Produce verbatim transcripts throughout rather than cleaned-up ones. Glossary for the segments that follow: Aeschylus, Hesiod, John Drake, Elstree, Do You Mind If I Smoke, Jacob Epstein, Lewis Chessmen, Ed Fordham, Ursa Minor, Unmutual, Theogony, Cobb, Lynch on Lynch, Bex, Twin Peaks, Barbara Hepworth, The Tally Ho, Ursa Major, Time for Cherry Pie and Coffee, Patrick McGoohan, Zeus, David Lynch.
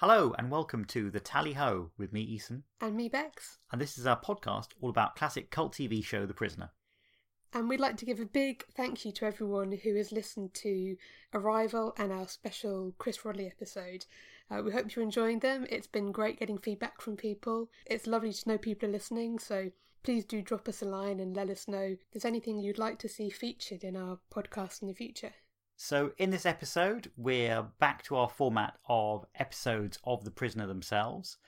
Hello and welcome to The Tally Ho with me, Eason. And me, Bex. And this is our podcast all about classic cult T V show The Prisoner. And we'd like to give a big thank you to everyone who has listened to Arrival and our special Chris Rodley episode. Uh, we hope you're enjoying them. It's been great getting feedback from people. It's lovely to know people are listening, so please do drop us a line and let us know if there's anything you'd like to see featured in our podcast in the future. So in this episode, we're back to our format of episodes of The Prisoner themselves.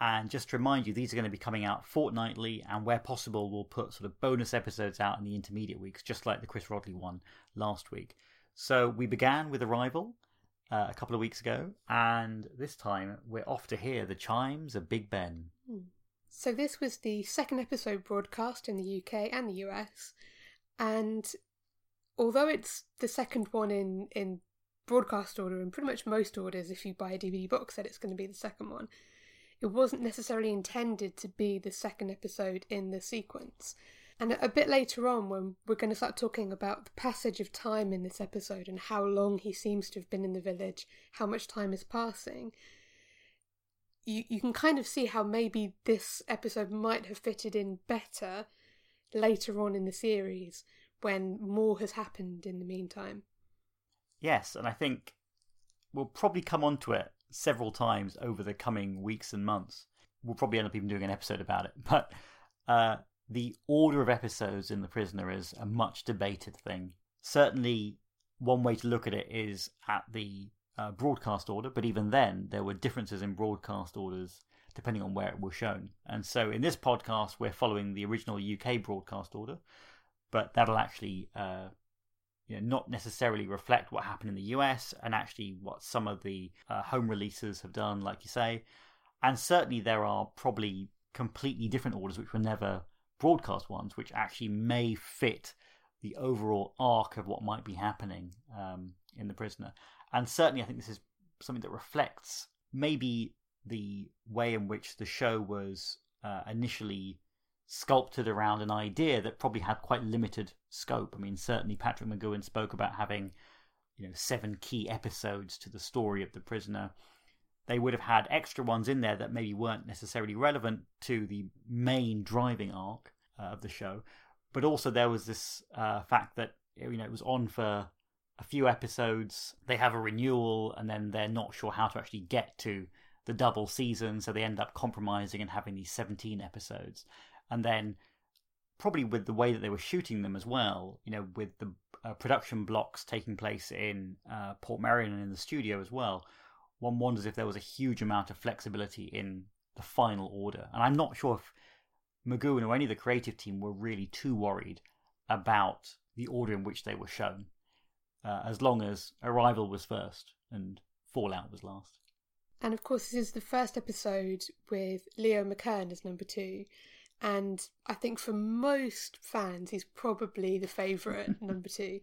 And just to remind you, these are going to be coming out fortnightly, and where possible, we'll put sort of bonus episodes out in the intermediate weeks, just like the Chris Rodley one last week. So we began with Arrival uh, a couple of weeks ago, and this time we're off to hear the chimes of Big Ben. So this was the second episode broadcast in the U K and the U S, and although it's the second one in, in broadcast order, and pretty much most orders, if you buy a D V D box set, it's going to be the second one. It wasn't necessarily intended to be the second episode in the sequence. And a bit later on, when we're going to start talking about the passage of time in this episode and how long he seems to have been in the village, how much time is passing, you, you can kind of see how maybe this episode might have fitted in better later on in the series, when more has happened in the meantime. Yes, and I think we'll probably come on to it several times over the coming weeks and months. We'll probably end up even doing an episode about it. But uh, the order of episodes in The Prisoner is a much debated thing. Certainly, one way to look at it is at the uh, broadcast order, but even then, there were differences in broadcast orders depending on where it was shown. And so in this podcast, we're following the original U K broadcast order, but that'll actually uh, you know, not necessarily reflect what happened in the U S and actually what some of the uh, home releases have done, like you say. And certainly there are probably completely different orders which were never broadcast ones, which actually may fit the overall arc of what might be happening um, in The Prisoner. And certainly I think this is something that reflects maybe the way in which the show was uh, initially sculpted around an idea that probably had quite limited scope. I mean, certainly Patrick McGoohan spoke about having, you know, seven key episodes to the story of The Prisoner. They would have had extra ones in there that maybe weren't necessarily relevant to the main driving arc uh, of the show. But also there was this uh, fact that, you know, it was on for a few episodes. They have a renewal and then they're not sure how to actually get to the double season. So they end up compromising and having these seventeen episodes. And then probably with the way that they were shooting them as well, you know, with the uh, production blocks taking place in uh, Portmeirion and in the studio as well, one wonders if there was a huge amount of flexibility in the final order. And I'm not sure if McGoohan or any of the creative team were really too worried about the order in which they were shown, uh, as long as Arrival was first and Fallout was last. And of course, this is the first episode with Leo McKern as number two. And I think for most fans, he's probably the favourite, number two.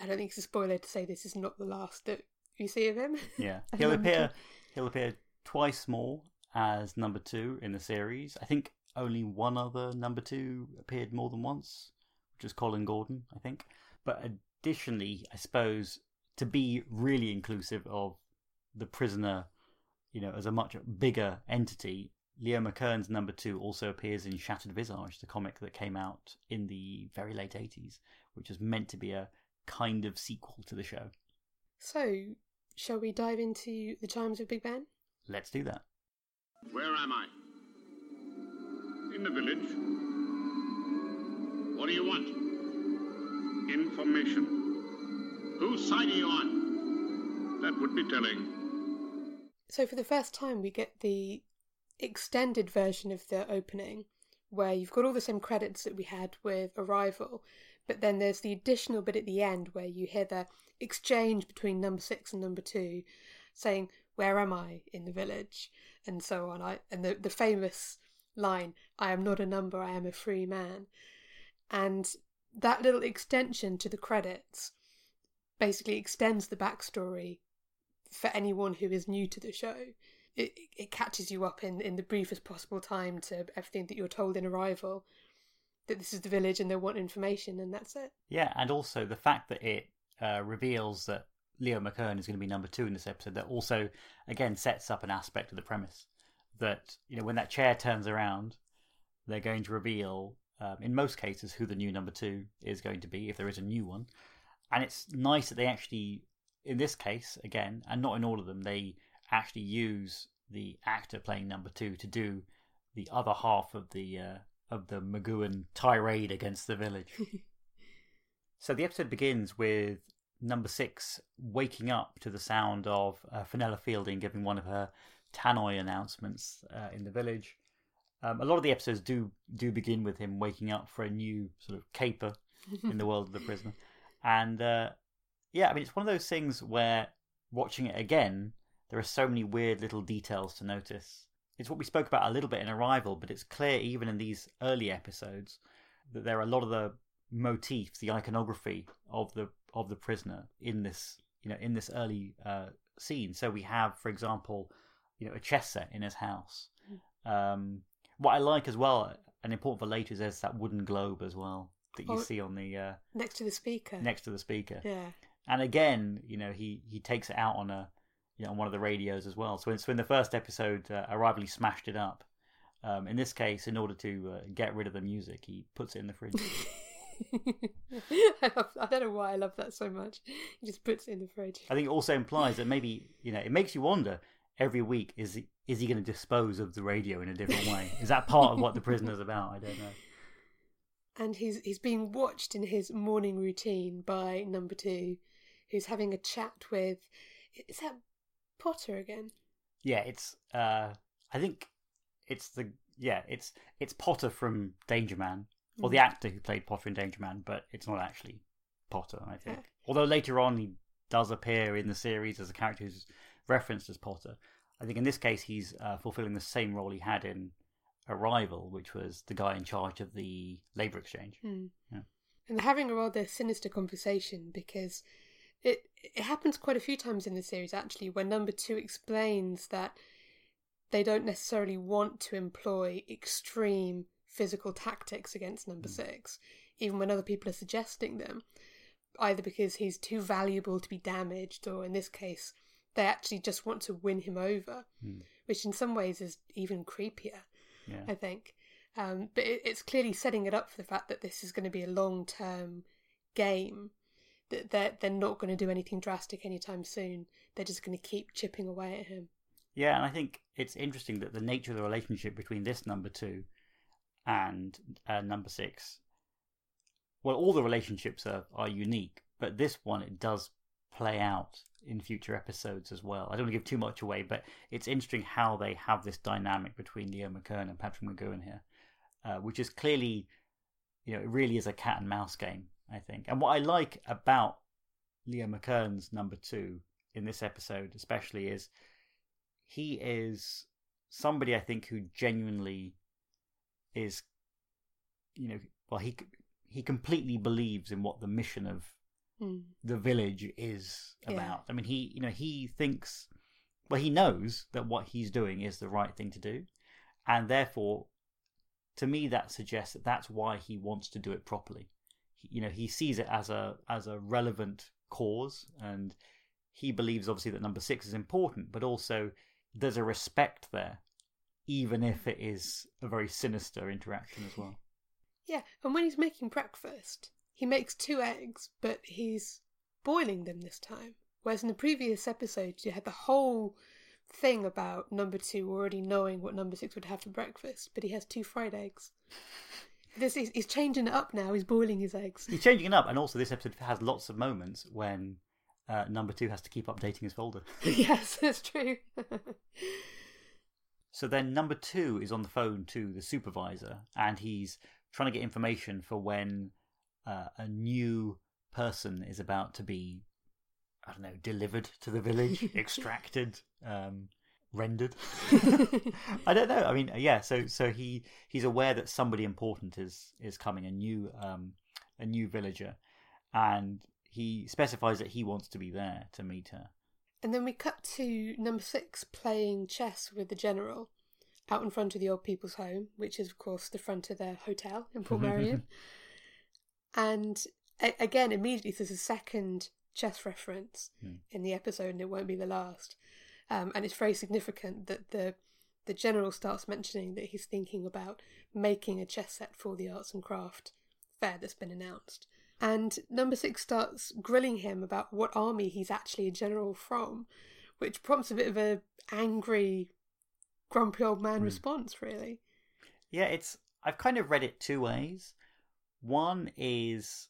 I don't think it's a spoiler to say this is not the last that you see of him. Yeah, he'll appear. Two. He'll appear twice more as number two in the series. I think only one other number two appeared more than once, which is Colin Gordon, I think. But additionally, I suppose to be really inclusive of The Prisoner, you know, as a much bigger entity, Leo McKern's number two also appears in Shattered Visage, the comic that came out in the very late eighties, which was meant to be a kind of sequel to the show. So, shall we dive into the chimes of Big Ben? Let's do that. Where am I? In the village. What do you want? Information. Whose side are you on? That would be telling. So for the first time we get the extended version of the opening, where you've got all the same credits that we had with Arrival, but then there's the additional bit at the end where you hear the exchange between number six and number two saying, "Where am I in the village?" and so on. I, and the, the famous line, "I am not a number, I am a free man." And that little extension to the credits basically extends the backstory for anyone who is new to the show. It, it catches you up in, in the briefest possible time to everything that you're told in Arrival, that this is the village and they want information, and that's it. Yeah, and also the fact that it uh, reveals that Leo McKern is going to be number two in this episode, that also, again, sets up an aspect of the premise that, you know, when that chair turns around, they're going to reveal, um, in most cases, who the new number two is going to be, if there is a new one. And it's nice that they actually, in this case, again, and not in all of them, they actually use the actor playing number two to do the other half of the uh, of the McGoohan tirade against the village. So the episode begins with number six waking up to the sound of uh, Fenella Fielding giving one of her tannoy announcements uh, in the village. Um, a lot of the episodes do do begin with him waking up for a new sort of caper in the world of The Prisoner. And uh, yeah, I mean, it's one of those things where watching it again, there are so many weird little details to notice. It's what we spoke about a little bit in Arrival, but it's clear even in these early episodes that there are a lot of the motifs, the iconography of the of the prisoner in this, you know, in this early uh, scene. So we have, for example, you know, a chess set in his house. Um, what I like as well, and important for later, is there's that wooden globe as well that you oh, see on the uh, next to the speaker. Next to the speaker, yeah. And again, you know, he he takes it out on a. Yeah, on one of the radios as well. So in, so in the first episode, uh, Arrival, he smashed it up. Um, in this case, in order to uh, get rid of the music, he puts it in the fridge. I, love, I don't know why I love that so much. He just puts it in the fridge. I think it also implies that maybe, you know, it makes you wonder every week, is, is he going to dispose of the radio in a different way? Is that part of what The Prisoner's about? I don't know. And he's he's being watched in his morning routine by number two, who's having a chat with... Is that... Potter again? Yeah, it's uh I think it's the yeah, it's it's Potter from Danger Man. Or mm. the actor who played Potter in Danger Man, but it's not actually Potter, I think. Uh, Although later on he does appear in the series as a character who's referenced as Potter. I think in this case he's uh, fulfilling the same role he had in Arrival, which was the guy in charge of the labour exchange. Mm. Yeah. And they're having a rather sinister conversation because It it happens quite a few times in the series, actually, when number two explains that they don't necessarily want to employ extreme physical tactics against number mm. six, even when other people are suggesting them, either because he's too valuable to be damaged, or in this case, they actually just want to win him over, mm. which in some ways is even creepier, yeah. I think. Um, but it, it's clearly setting it up for the fact that this is going to be a long-term game. That they're, they're not going to do anything drastic anytime soon. They're just going to keep chipping away at him. Yeah, and I think it's interesting that the nature of the relationship between this number two and uh, number six, well, all the relationships are, are unique, but this one, it does play out in future episodes as well. I don't want to give too much away, but it's interesting how they have this dynamic between Leo McKern and Patrick McGoohan here, uh, which is clearly, you know, it really is a cat and mouse game, I think. And what I like about Leo McKern's number two in this episode especially is he is somebody, I think, who genuinely is, you know, well, he he completely believes in what the mission of mm. the village is yeah. about. I mean, he, you know, he thinks, well, he knows that what he's doing is the right thing to do. And therefore, to me, that suggests that that's why he wants to do it properly. You know, he sees it as a as a relevant cause, and he believes obviously that number six is important, but also there's a respect there, even if it is a very sinister interaction as well. Yeah, and when he's making breakfast, he makes two eggs, but he's boiling them this time. Whereas in the previous episode, you had the whole thing about number two already knowing what number six would have for breakfast, but he has two fried eggs. This, he's changing it up now. He's boiling his eggs. He's changing it up. And also this episode has lots of moments when uh, number two has to keep updating his folder. Yes, that's true. So then number two is on the phone to the supervisor, and he's trying to get information for when uh, a new person is about to be, I don't know, delivered to the village, extracted, um, rendered. I don't know. I mean, yeah. So, so he he's aware that somebody important is is coming, a new um a new villager, and he specifies that he wants to be there to meet her. And then we cut to number six playing chess with the general out in front of the old people's home, which is of course the front of their hotel in Portmeirion. And a- again, immediately there's a second chess reference mm. in the episode, and it won't be the last. Um, and it's very significant that the the general starts mentioning that he's thinking about making a chess set for the arts and craft fair that's been announced. And number six starts grilling him about what army he's actually a general from, which prompts a bit of a angry, grumpy old man mm. response, really. Yeah, it's I've kind of read it two ways. One is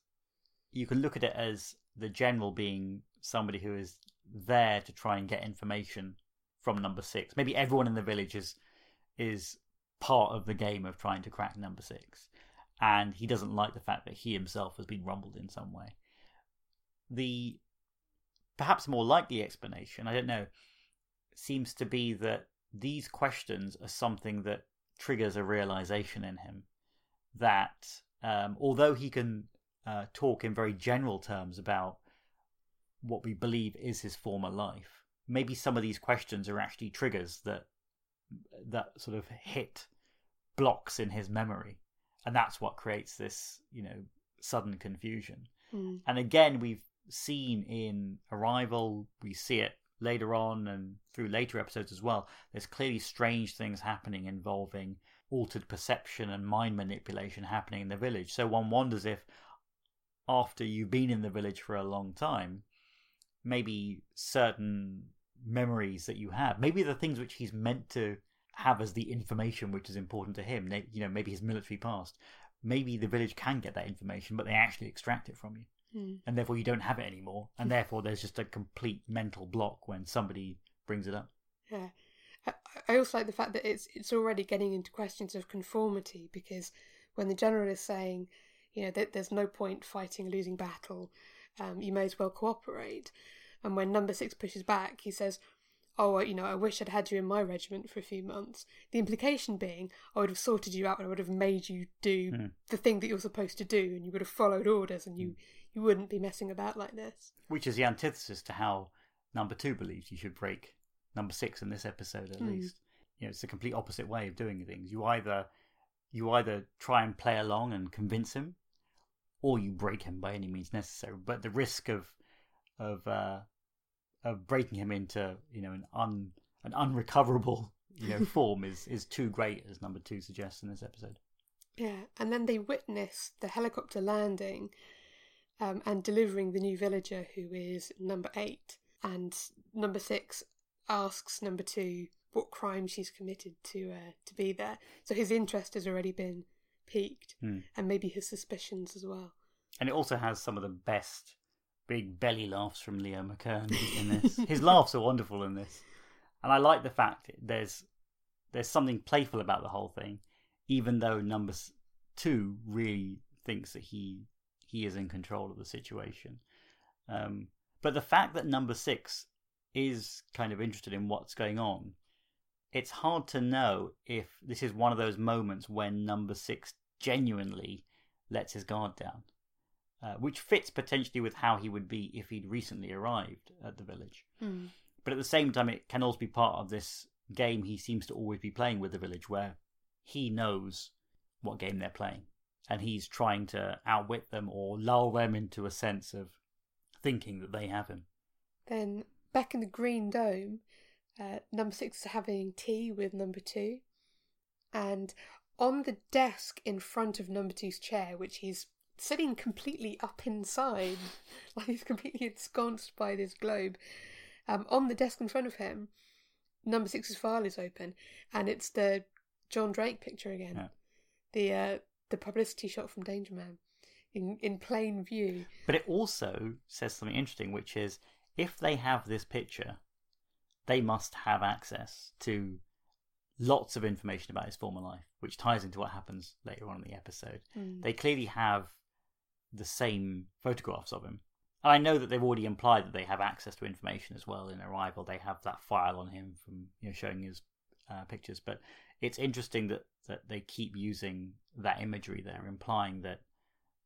you can look at it as the general being somebody who is there to try and get information from number six. Maybe everyone in the village is, is part of the game of trying to crack number six. And he doesn't like the fact that he himself has been rumbled in some way. The perhaps more likely explanation, I don't know, seems to be that these questions are something that triggers a realization in him that um, although he can uh, talk in very general terms about what we believe is his former life, maybe some of these questions are actually triggers that that sort of hit blocks in his memory. And that's what creates this, you know, sudden confusion. Mm. And again, we've seen in Arrival, we see it later on and through later episodes as well, there's clearly strange things happening involving altered perception and mind manipulation happening in the village. So one wonders if after you've been in the village for a long time, maybe certain memories that you have, maybe the things which he's meant to have as the information which is important to him, you know, maybe his military past, maybe the village can get that information, but they actually extract it from you. Mm. And therefore you don't have it anymore. And therefore there's just a complete mental block when somebody brings it up. Yeah. I also like the fact that it's it's already getting into questions of conformity, because when the general is saying, you know, that there's no point fighting a losing battle, um, you may as well cooperate. And when number six pushes back, he says, oh, you know, I wish I'd had you in my regiment for a few months. The implication being, I would have sorted you out and I would have made you do mm. the thing that you're supposed to do, and you would have followed orders, and you, mm. you wouldn't be messing about like this. Which is the antithesis to how number two believes you should break number six in this episode, at mm. least. You know, it's the complete opposite way of doing things. You either you either try and play along and convince him, or you break him by any means necessary. But the risk of of uh, of breaking him into, you know, an un an unrecoverable, you know, form is, is too great, as number two suggests in this episode. Yeah, and then they witness the helicopter landing um, and delivering the new villager, who is number eight. And number six asks number two what crime she's committed to uh, to be there. So his interest has already been piqued, mm. and maybe his suspicions as well. And it also has some of the best big belly laughs from Leo McKern in this. His laughs are wonderful in this. And I like the fact there's there's something playful about the whole thing, even though number two really thinks that he he is in control of the situation. Um, but the fact that number six is kind of interested in what's going on, it's hard to know if this is one of those moments when number six genuinely lets his guard down. Uh, which fits potentially with how he would be if he'd recently arrived at the village. Mm. But at the same time, it can also be part of this game he seems to always be playing with the village, where he knows what game they're playing. And he's trying to outwit them or lull them into a sense of thinking that they have him. Then back in the Green Dome, uh, number six is having tea with number two. And on the desk in front of number two's chair, which he's sitting completely up inside, like he's completely ensconced by this globe. Um, on the desk in front of him, number six's file is open, and it's the John Drake picture again, yeah. the uh, the publicity shot from Danger Man, in in plain view. But it also says something interesting, which is if they have this picture, they must have access to lots of information about his former life, which ties into what happens later on in the episode. Mm. They clearly have the same photographs of him. And I know that they've already implied that they have access to information as well. In Arrival, they have that file on him from, you know, showing his uh, pictures. But it's interesting that, that they keep using that imagery there, implying that,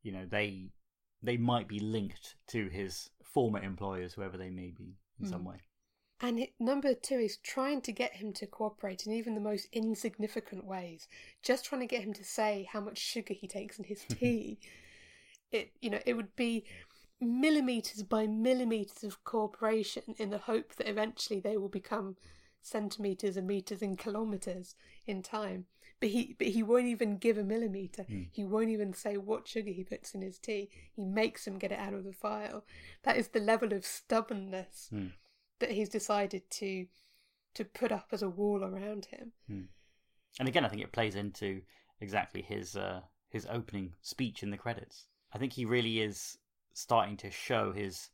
you know, they they might be linked to his former employers, whoever they may be, in mm. some way. And it, number two is trying to get him to cooperate in even the most insignificant ways, just trying to get him to say how much sugar he takes in his tea. It, you know, it would be millimetres by millimetres of cooperation in the hope that eventually they will become centimetres and metres and kilometres in time. But he but he won't even give a millimetre. Mm. He won't even say what sugar he puts in his tea. He makes him get it out of the vial. That is the level of stubbornness mm. that he's decided to to put up as a wall around him. Mm. And again, I think it plays into exactly his uh, his opening speech in the credits. I think he really is starting to show his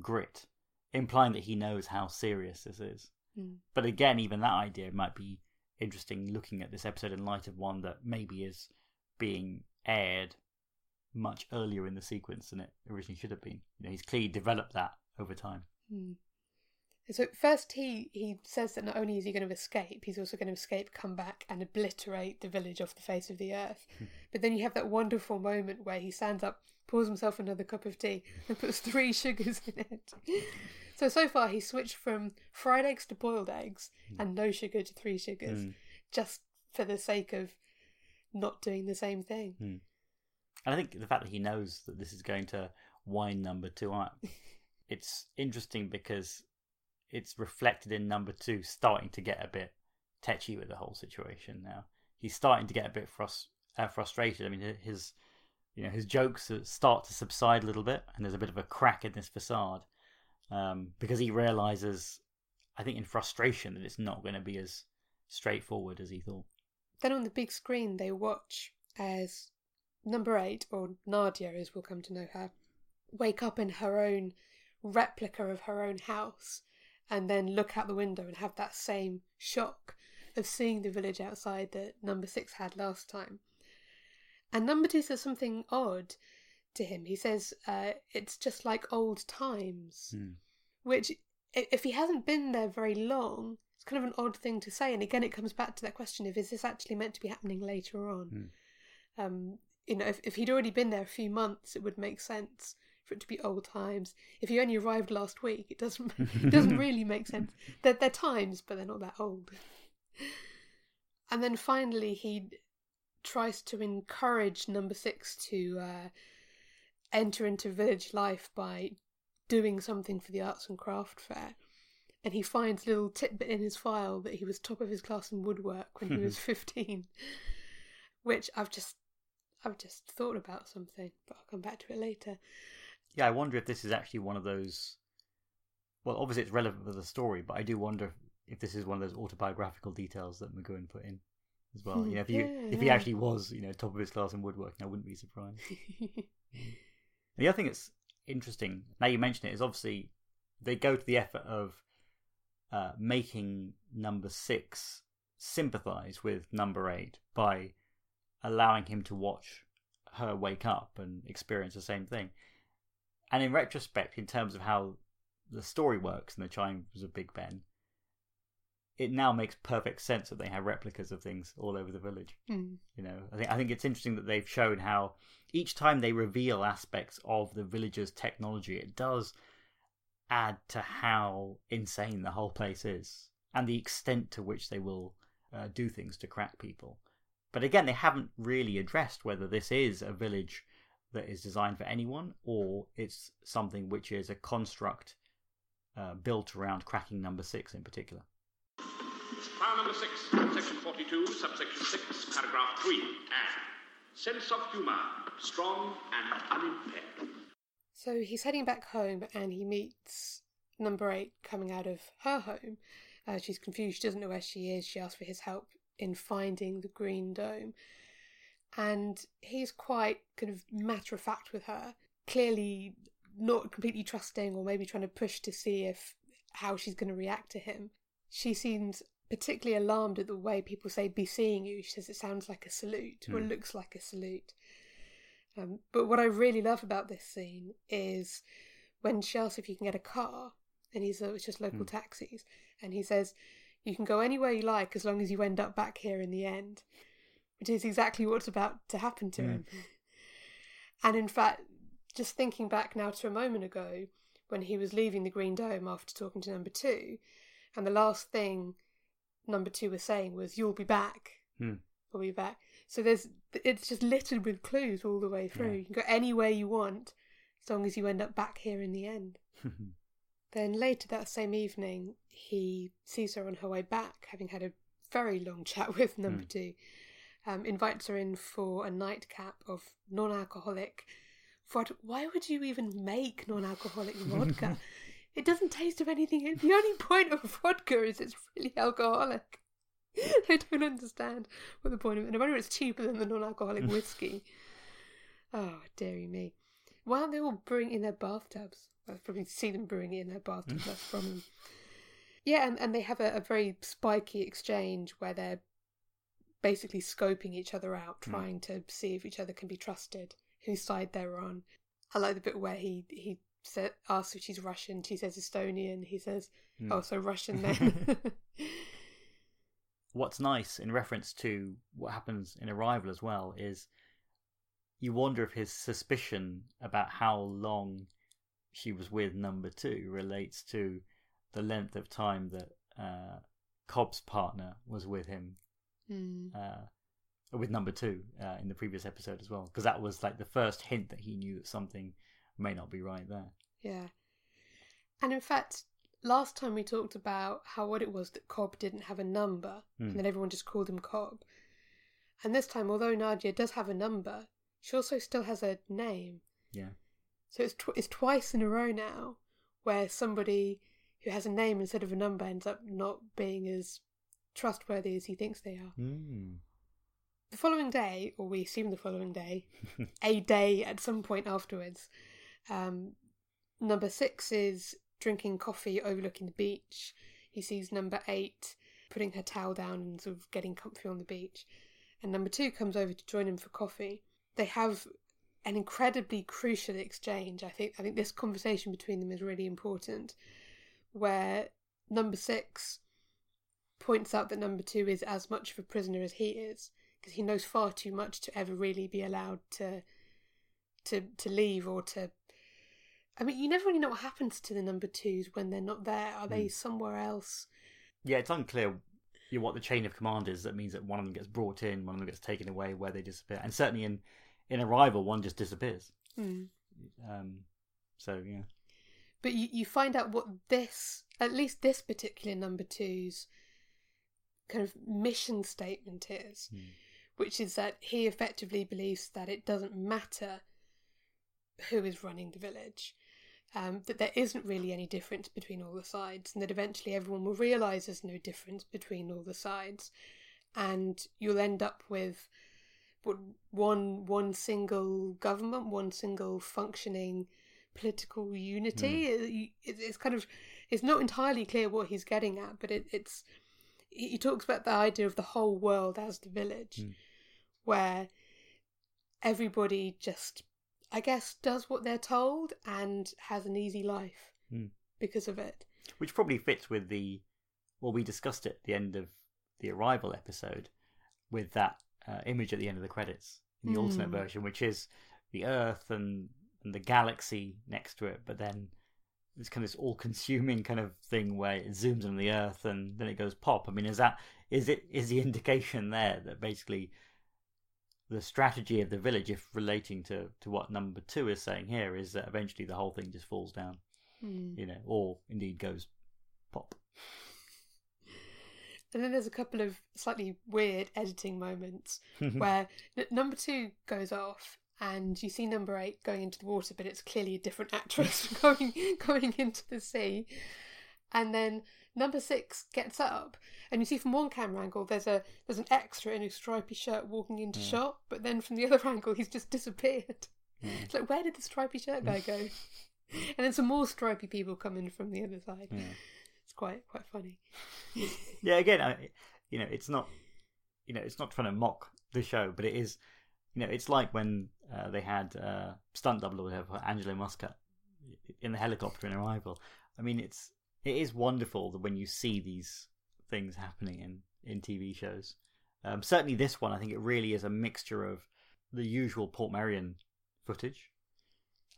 grit, implying that he knows how serious this is. Mm. But again, even that idea might be interesting looking at this episode in light of one that maybe is being aired much earlier in the sequence than it originally should have been. You know, he's clearly developed that over time. Mm. So first he, he says that not only is he going to escape, he's also going to escape, come back and obliterate the village off the face of the earth. But then you have that wonderful moment where he stands up, pours himself another cup of tea and puts three sugars in it. So, so far he's switched from fried eggs to boiled eggs and no sugar to three sugars, mm. just for the sake of not doing the same thing. Mm. And I think the fact that he knows that this is going to wind number two up, it's interesting because it's reflected in number two starting to get a bit tetchy with the whole situation now. He's starting to get a bit frust- uh, frustrated. I mean, his you know his jokes start to subside a little bit, and there's a bit of a crack in this facade um, because he realises, I think in frustration, that it's not going to be as straightforward as he thought. Then on the big screen, they watch as number eight, or Nadia as we'll come to know her, wake up in her own replica of her own house, and then look out the window and have that same shock of seeing the village outside that number six had last time. And number two says something odd to him. He says, uh, it's just like old times, mm. which if he hasn't been there very long, it's kind of an odd thing to say. And again, it comes back to that question of, is this actually meant to be happening later on? Mm. Um, you know, if, if he'd already been there a few months, it would make sense for it to be old times. If you only arrived last week, it doesn't it doesn't really make sense. They're, they're times, but they're not that old. And then finally, he tries to encourage number six to uh, enter into village life by doing something for the Arts and Craft Fair. And he finds a little tidbit in his file that he was top of his class in woodwork when he was fifteen, which I've just I've just thought about something, but I'll come back to it later. Yeah, I wonder if this is actually one of those, well, obviously it's relevant for the story, but I do wonder if this is one of those autobiographical details that McGoohan put in as well. You know, if, you, yeah, if he yeah. actually was, you know, top of his class in woodworking, I wouldn't be surprised. The other thing that's interesting, now you mention it, is obviously they go to the effort of uh, making number six sympathise with number eight by allowing him to watch her wake up and experience the same thing. And in retrospect, in terms of how the story works and the chimes of Big Ben, it now makes perfect sense that they have replicas of things all over the village. Mm. You know, I think I think it's interesting that they've shown how each time they reveal aspects of the villagers' technology, it does add to how insane the whole place is and the extent to which they will uh, do things to crack people. But again, they haven't really addressed whether this is a village that is designed for anyone, or it's something which is a construct uh, built around cracking number six in particular. File number six, section forty-two, subsection six, paragraph three, and sense of humour, strong and unimpaired. So he's heading back home and he meets number eight coming out of her home. Uh, she's confused, she doesn't know where she is, she asks for his help in finding the Green Dome. And he's quite kind of matter-of-fact with her, clearly not completely trusting or maybe trying to push to see if how she's going to react to him. She seems particularly alarmed at the way people say, be seeing you. She says it sounds like a salute mm. or looks like a salute. Um, but what I really love about this scene is when she asks if you can get a car, and he's uh, it's just local mm. taxis, and he says, you can go anywhere you like as long as you end up back here in the end. Which is exactly what's about to happen to yeah. him. And in fact, just thinking back now to a moment ago, when he was leaving the Green Dome after talking to number two, and the last thing number two was saying was, you'll be back. Hmm. I'll be back. So there's it's just littered with clues all the way through. Yeah. You can go anywhere you want, as as long as you end up back here in the end. Then later that same evening, he sees her on her way back, having had a very long chat with number mm. two, um, invites her in for a nightcap of non-alcoholic vodka. Why would you even make non-alcoholic vodka? It doesn't taste of anything. The only point of vodka is it's really alcoholic. I don't understand what the point of it. No wonder it's cheaper than the non-alcoholic whiskey. Oh, dearie me. Why aren't they all brewing in their bathtubs? I've probably seen them brewing it in their bathtubs. That's from them. Yeah, and, and they have a, a very spiky exchange where they're basically scoping each other out, trying mm. to see if each other can be trusted, whose side they're on. I like the bit where he... he Said, asks if she's Russian, she says Estonian, he says, mm. oh, so Russian then. What's nice in reference to what happens in Arrival as well is you wonder if his suspicion about how long she was with number two relates to the length of time that uh, Cobb's partner was with him, mm. uh, with number two uh, in the previous episode as well, because that was like the first hint that he knew that something may not be right there. Yeah. And in fact, last time we talked about how odd it was that Cobb didn't have a number, mm. and then everyone just called him Cobb. And this time, although Nadia does have a number, she also still has a name. Yeah. So it's tw- it's twice in a row now where somebody who has a name instead of a number ends up not being as trustworthy as he thinks they are. Mm. The following day, or we assume the following day, a day at some point afterwards, Um, number six is drinking coffee overlooking the beach. He sees number eight putting her towel down and sort of getting comfy on the beach. And number two comes over to join him for coffee. They have an incredibly crucial exchange. I think I think this conversation between them is really important, where number six points out that number two is as much of a prisoner as he is, because he knows far too much to ever really be allowed to to to leave or to... I mean, you never really know what happens to the number twos when they're not there. Are they mm. somewhere else? Yeah, it's unclear you know, what the chain of command is. That means that one of them gets brought in, one of them gets taken away, where they disappear. And certainly in, in Arrival, one just disappears. Mm. Um, so, yeah. But you, you find out what this, at least this particular number two's kind of mission statement is, mm. which is that he effectively believes that it doesn't matter who is running the village. Um, that there isn't really any difference between all the sides, and that eventually everyone will realise there's no difference between all the sides, and you'll end up with one one single government, one single functioning political unity. Mm. It, it's kind of it's not entirely clear what he's getting at, but it, it's he talks about the idea of the whole world as the village, mm. where everybody just, I guess, does what they're told and has an easy life mm. because of it. Which probably fits with the, well, we discussed it at the end of the Arrival episode with that uh, image at the end of the credits, in the mm. alternate version, which is the Earth and, and the galaxy next to it, but then it's kind of this all-consuming kind of thing where it zooms on the Earth and then it goes pop. I mean, is that is it is the indication there that basically the strategy of the village, if relating to, to what number two is saying here, is that eventually the whole thing just falls down, mm. you know, or indeed goes pop. And then there's a couple of slightly weird editing moments where n- number two goes off and you see number eight going into the water, but it's clearly a different actress going going into the sea. And then number six gets up, and you see from one camera angle there's a there's an extra in a stripy shirt walking into yeah. shot, but then from the other angle he's just disappeared. Yeah. It's like, where did the stripy shirt guy go? And then some more stripy people come in from the other side. Yeah. It's quite quite funny. Yeah, again, I, you know, it's not you know it's not trying to mock the show, but it is you know it's like when uh, they had uh, stunt double or whatever, Angelo Muscat in the helicopter in Arrival. I mean, it's. It is wonderful that when you see these things happening in, in T V shows. Um, certainly this one, I think it really is a mixture of the usual Portmeirion footage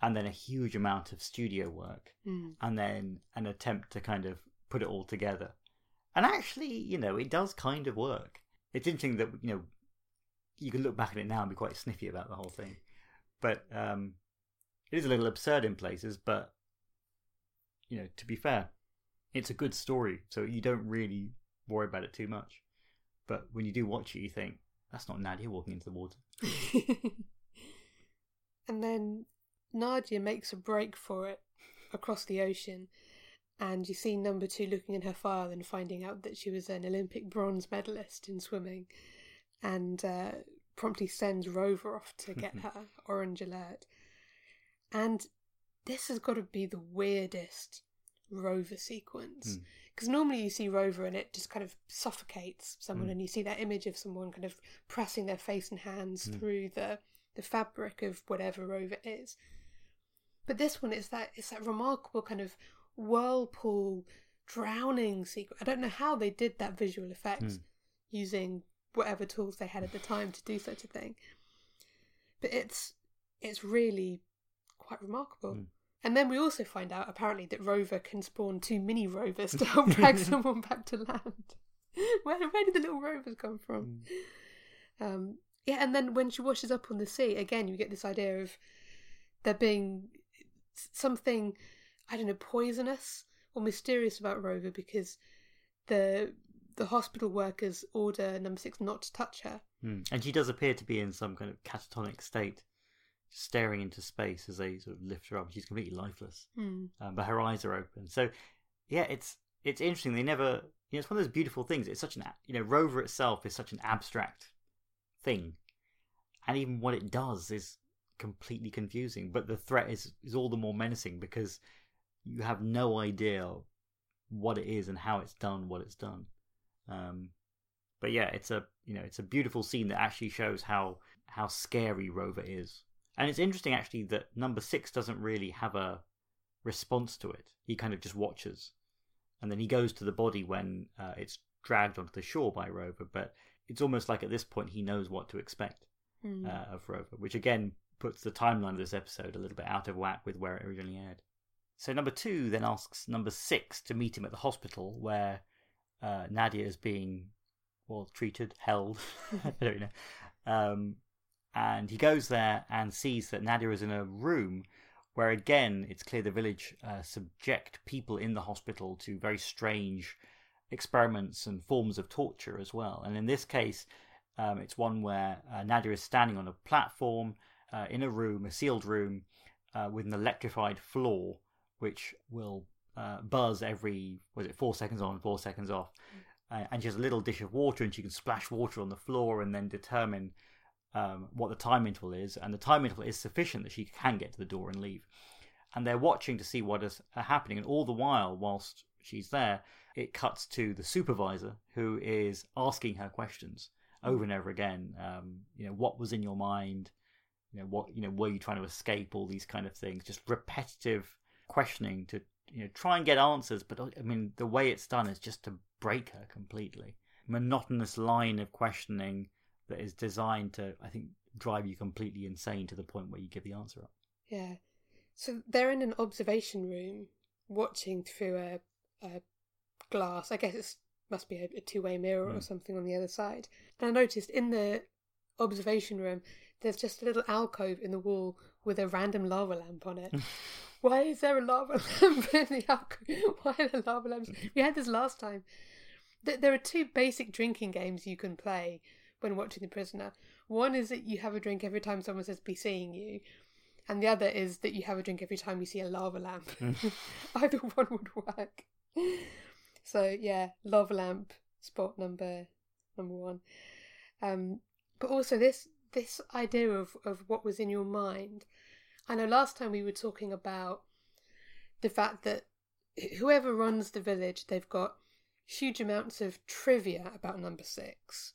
and then a huge amount of studio work mm. and then an attempt to kind of put it all together. And actually, you know, it does kind of work. It's interesting that, you know, you can look back at it now and be quite sniffy about the whole thing. But um, It is a little absurd in places, but, you know, to be fair, it's a good story, so you don't really worry about it too much. But when you do watch it, you think, that's not Nadia walking into the water. And then Nadia makes a break for it across the ocean, and you see number two looking in her file and finding out that she was an Olympic bronze medalist in swimming, and uh, promptly sends Rover off to get her. Orange alert. And this has got to be the weirdest Rover sequence, because mm. normally you see Rover and it just kind of suffocates someone, mm. and you see that image of someone kind of pressing their face and hands mm. through the the fabric of whatever Rover is. But this one is that it's that remarkable kind of whirlpool drowning sequence. I don't know how they did that visual effect mm. using whatever tools they had at the time to do such a thing, but it's it's really quite remarkable. Mm. And then we also find out, apparently, that Rover can spawn two mini Rovers to help drag someone back to land. Where, where did the little Rovers come from? Mm. Um, yeah, and then when she washes up on the sea, again, you get this idea of there being something, I don't know, poisonous or mysterious about Rover, because the the hospital workers order number six not to touch her. Mm. And she does appear to be in some kind of catatonic state, staring into space as they sort of lift her up. She's completely lifeless, mm. um, but her eyes are open. So, yeah, it's it's interesting. They never, you know, it's one of those beautiful things. It's such an, you know, Rover itself is such an abstract thing, and even what it does is completely confusing. But the threat is is all the more menacing because you have no idea what it is and how it's done what it's done. Um, but yeah, it's a you know it's a beautiful scene that actually shows how how scary Rover is. And it's interesting, actually, that number six doesn't really have a response to it. He kind of just watches. And then he goes to the body when uh, it's dragged onto the shore by Rover. But it's almost like at this point he knows what to expect mm. uh, of Rover, which, again, puts the timeline of this episode a little bit out of whack with where it originally aired. So number two then asks number six to meet him at the hospital where uh, Nadia is being, well, treated, held. I don't know. Um, And he goes there and sees that Nadia is in a room where, again, it's clear the village uh, subject people in the hospital to very strange experiments and forms of torture as well. And in this case, um, it's one where uh, Nadia is standing on a platform uh, in a room, a sealed room, uh, with an electrified floor, which will uh, buzz every, was it four seconds on, four seconds off. Uh, and she has a little dish of water and she can splash water on the floor and then determine Um, what the time interval is, and the time interval is sufficient that she can get to the door and leave. And they're watching to see what is happening, and all the while, whilst she's there, it cuts to the supervisor who is asking her questions over and over again. Um, you know, what was in your mind? You know, what you know, were you trying to escape? All these kind of things, just repetitive questioning to you know try and get answers. But I mean, the way it's done is just to break her completely. Monotonous line of questioning that is designed to, I think, drive you completely insane to the point where you give the answer up. Yeah. So they're in an observation room watching through a, a glass. I guess it must be a, a two-way mirror mm. or something on the other side. And I noticed in the observation room, there's just a little alcove in the wall with a random lava lamp on it. Why is there a lava lamp in the alcove? Why are there lava lamps? We had this last time. There are two basic drinking games you can play when watching The Prisoner. One is that you have a drink every time someone says, be seeing you. And the other is that you have a drink every time you see a lava lamp. Either one would work. So, yeah, lava lamp, spot number number one. Um, but also this this idea of, of what was in your mind. I know last time we were talking about the fact that whoever runs the village, they've got huge amounts of trivia about number six.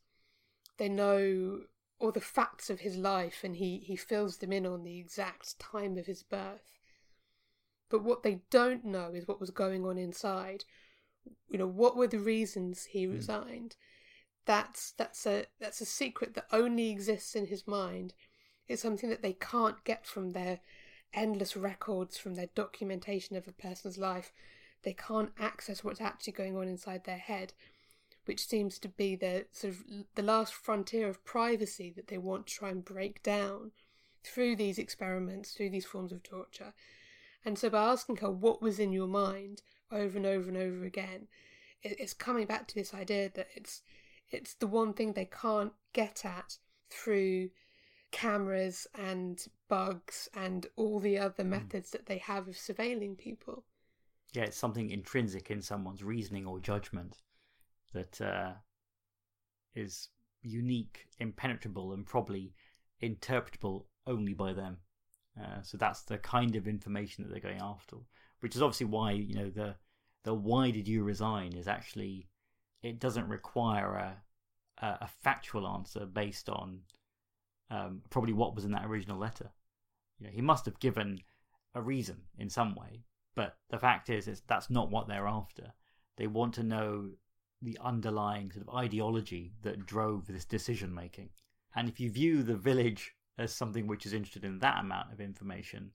They know all the facts of his life and he, he fills them in on the exact time of his birth. But what they don't know is what was going on inside. You know, what were the reasons he resigned? Mm. That's that's a that's a secret that only exists in his mind. It's something that they can't get from their endless records, from their documentation of a person's life. They can't access what's actually going on inside their head, which seems to be the sort of the last frontier of privacy that they want to try and break down through these experiments, through these forms of torture. And so by asking her what was in your mind over and over and over again, it, it's coming back to this idea that it's it's the one thing they can't get at through cameras and bugs and all the other methods mm. that they have of surveilling people. Yeah, it's something intrinsic in someone's reasoning or judgment that uh, is unique, impenetrable, and probably interpretable only by them. Uh, so that's the kind of information that they're going after, which is obviously why, you know, the the why did you resign is actually, it doesn't require a a factual answer based on um, probably what was in that original letter. You know, he must have given a reason in some way, but the fact is, is that's not what they're after. They want to know the underlying sort of ideology that drove this decision making. And if you view the village as something which is interested in that amount of information,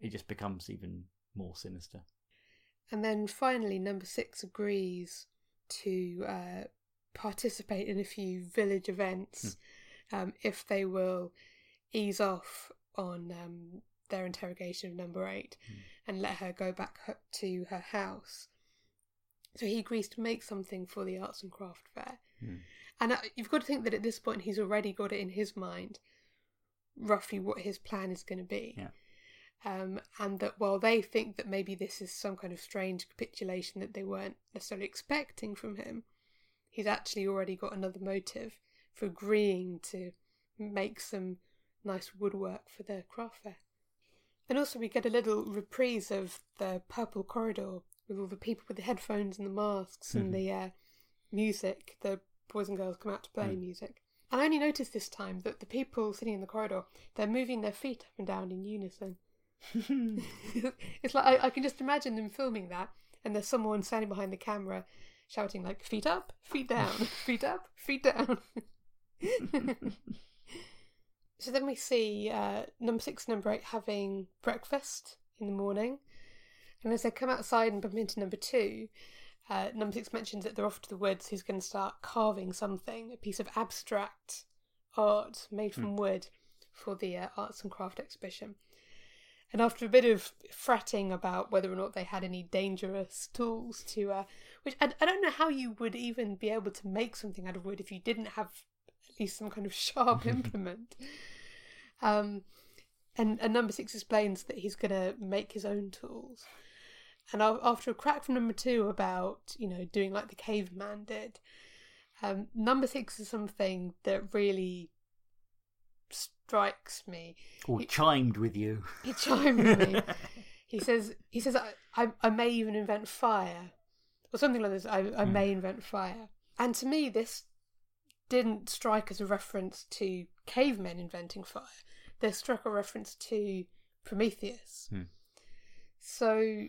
it just becomes even more sinister. And then finally, number six agrees to uh, participate in a few village events mm. um, if they will ease off on um, their interrogation of number eight mm. and let her go back to her house. So he agrees to make something for the Arts and Craft Fair. Mm. And you've got to think that at this point he's already got it in his mind roughly what his plan is going to be. Yeah. Um, and that while they think that maybe this is some kind of strange capitulation that they weren't necessarily expecting from him, he's actually already got another motive for agreeing to make some nice woodwork for the craft fair. And also we get a little reprise of the purple corridor with all the people with the headphones and the masks mm-hmm. and the uh, music, the boys and girls come out to play mm. music. And I only noticed this time that the people sitting in the corridor, they're moving their feet up and down in unison. It's like, I, I can just imagine them filming that, and there's someone standing behind the camera shouting like, feet up, feet down, feet up, feet down. So then we see uh, number six and number eight having breakfast in the morning. And as they come outside and bump into number two, Uh, number six mentions that they're off to the woods. He's going to start carving something, a piece of abstract art made from mm. wood for the uh, Arts and Craft exhibition. And after a bit of fretting about whether or not they had any dangerous tools to... Uh, which I, I don't know how you would even be able to make something out of wood if you didn't have at least some kind of sharp implement. Um, and, and number six explains that he's going to make his own tools. And after a crack from number two about, you know, doing like the caveman did, um, number six is something that really strikes me. Or he, chimed with you. He chimed with me. He says, "He says I, I, I may even invent fire," or something like this. I, I mm. may invent fire. And to me, this didn't strike as a reference to cavemen inventing fire. This struck a reference to Prometheus. Mm. So...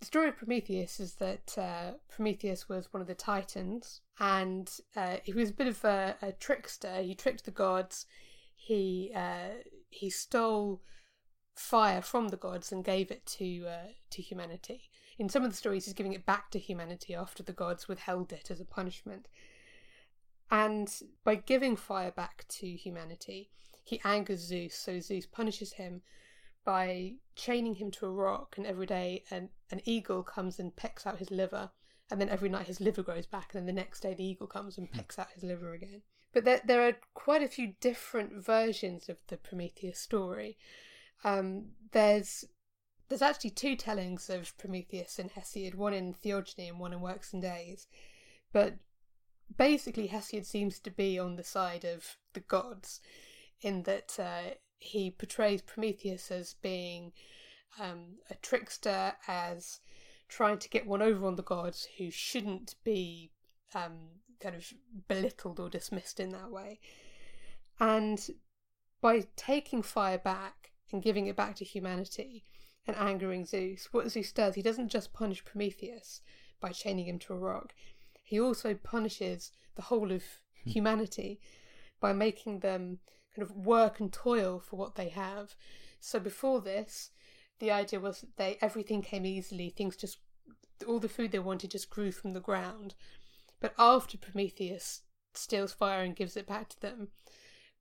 The story of Prometheus is that uh, Prometheus was one of the Titans, and uh, he was a bit of a, a trickster. He tricked the gods. He uh, he stole fire from the gods and gave it to uh, to humanity. In some of the stories, he's giving it back to humanity after the gods withheld it as a punishment. And by giving fire back to humanity, he angers Zeus, so Zeus punishes him by chaining him to a rock, and every day an, an eagle comes and pecks out his liver, and then every night his liver grows back, and then the next day the eagle comes and pecks out his liver again. But there there are quite a few different versions of the Prometheus story. Um, there's there's actually two tellings of Prometheus in Hesiod, one in Theogony and one in Works and Days. But basically Hesiod seems to be on the side of the gods, in that... Uh, He portrays Prometheus as being um, a trickster, as trying to get one over on the gods who shouldn't be um, kind of belittled or dismissed in that way. And by taking fire back and giving it back to humanity and angering Zeus, what Zeus does, he doesn't just punish Prometheus by chaining him to a rock. He also punishes the whole of hmm. humanity by making them... kind of work and toil for what they have. So before this, the idea was that they everything came easily. Things just, all the food they wanted just grew from the ground. But after Prometheus steals fire and gives it back to them,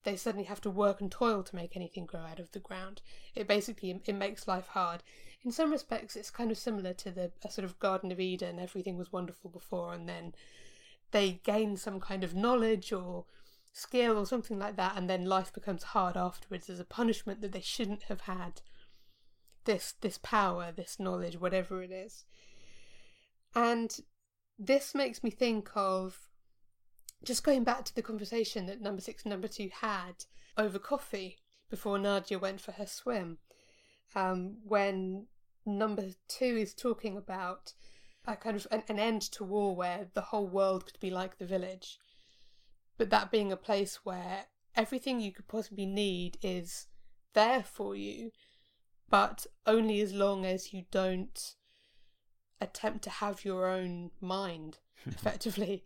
they suddenly have to work and toil to make anything grow out of the ground. It basically, it makes life hard. In some respects, it's kind of similar to the a sort of Garden of Eden. Everything was wonderful before, and then they gain some kind of knowledge or skill or something like that, and then life becomes hard afterwards as a punishment that they shouldn't have had this this power, this knowledge, whatever it is. And this makes me think of just going back to the conversation that number six and number two had over coffee before Nadia went for her swim, um, when number two is talking about a kind of an, an end to war where the whole world could be like the village, but that being a place where everything you could possibly need is there for you, but only as long as you don't attempt to have your own mind, effectively.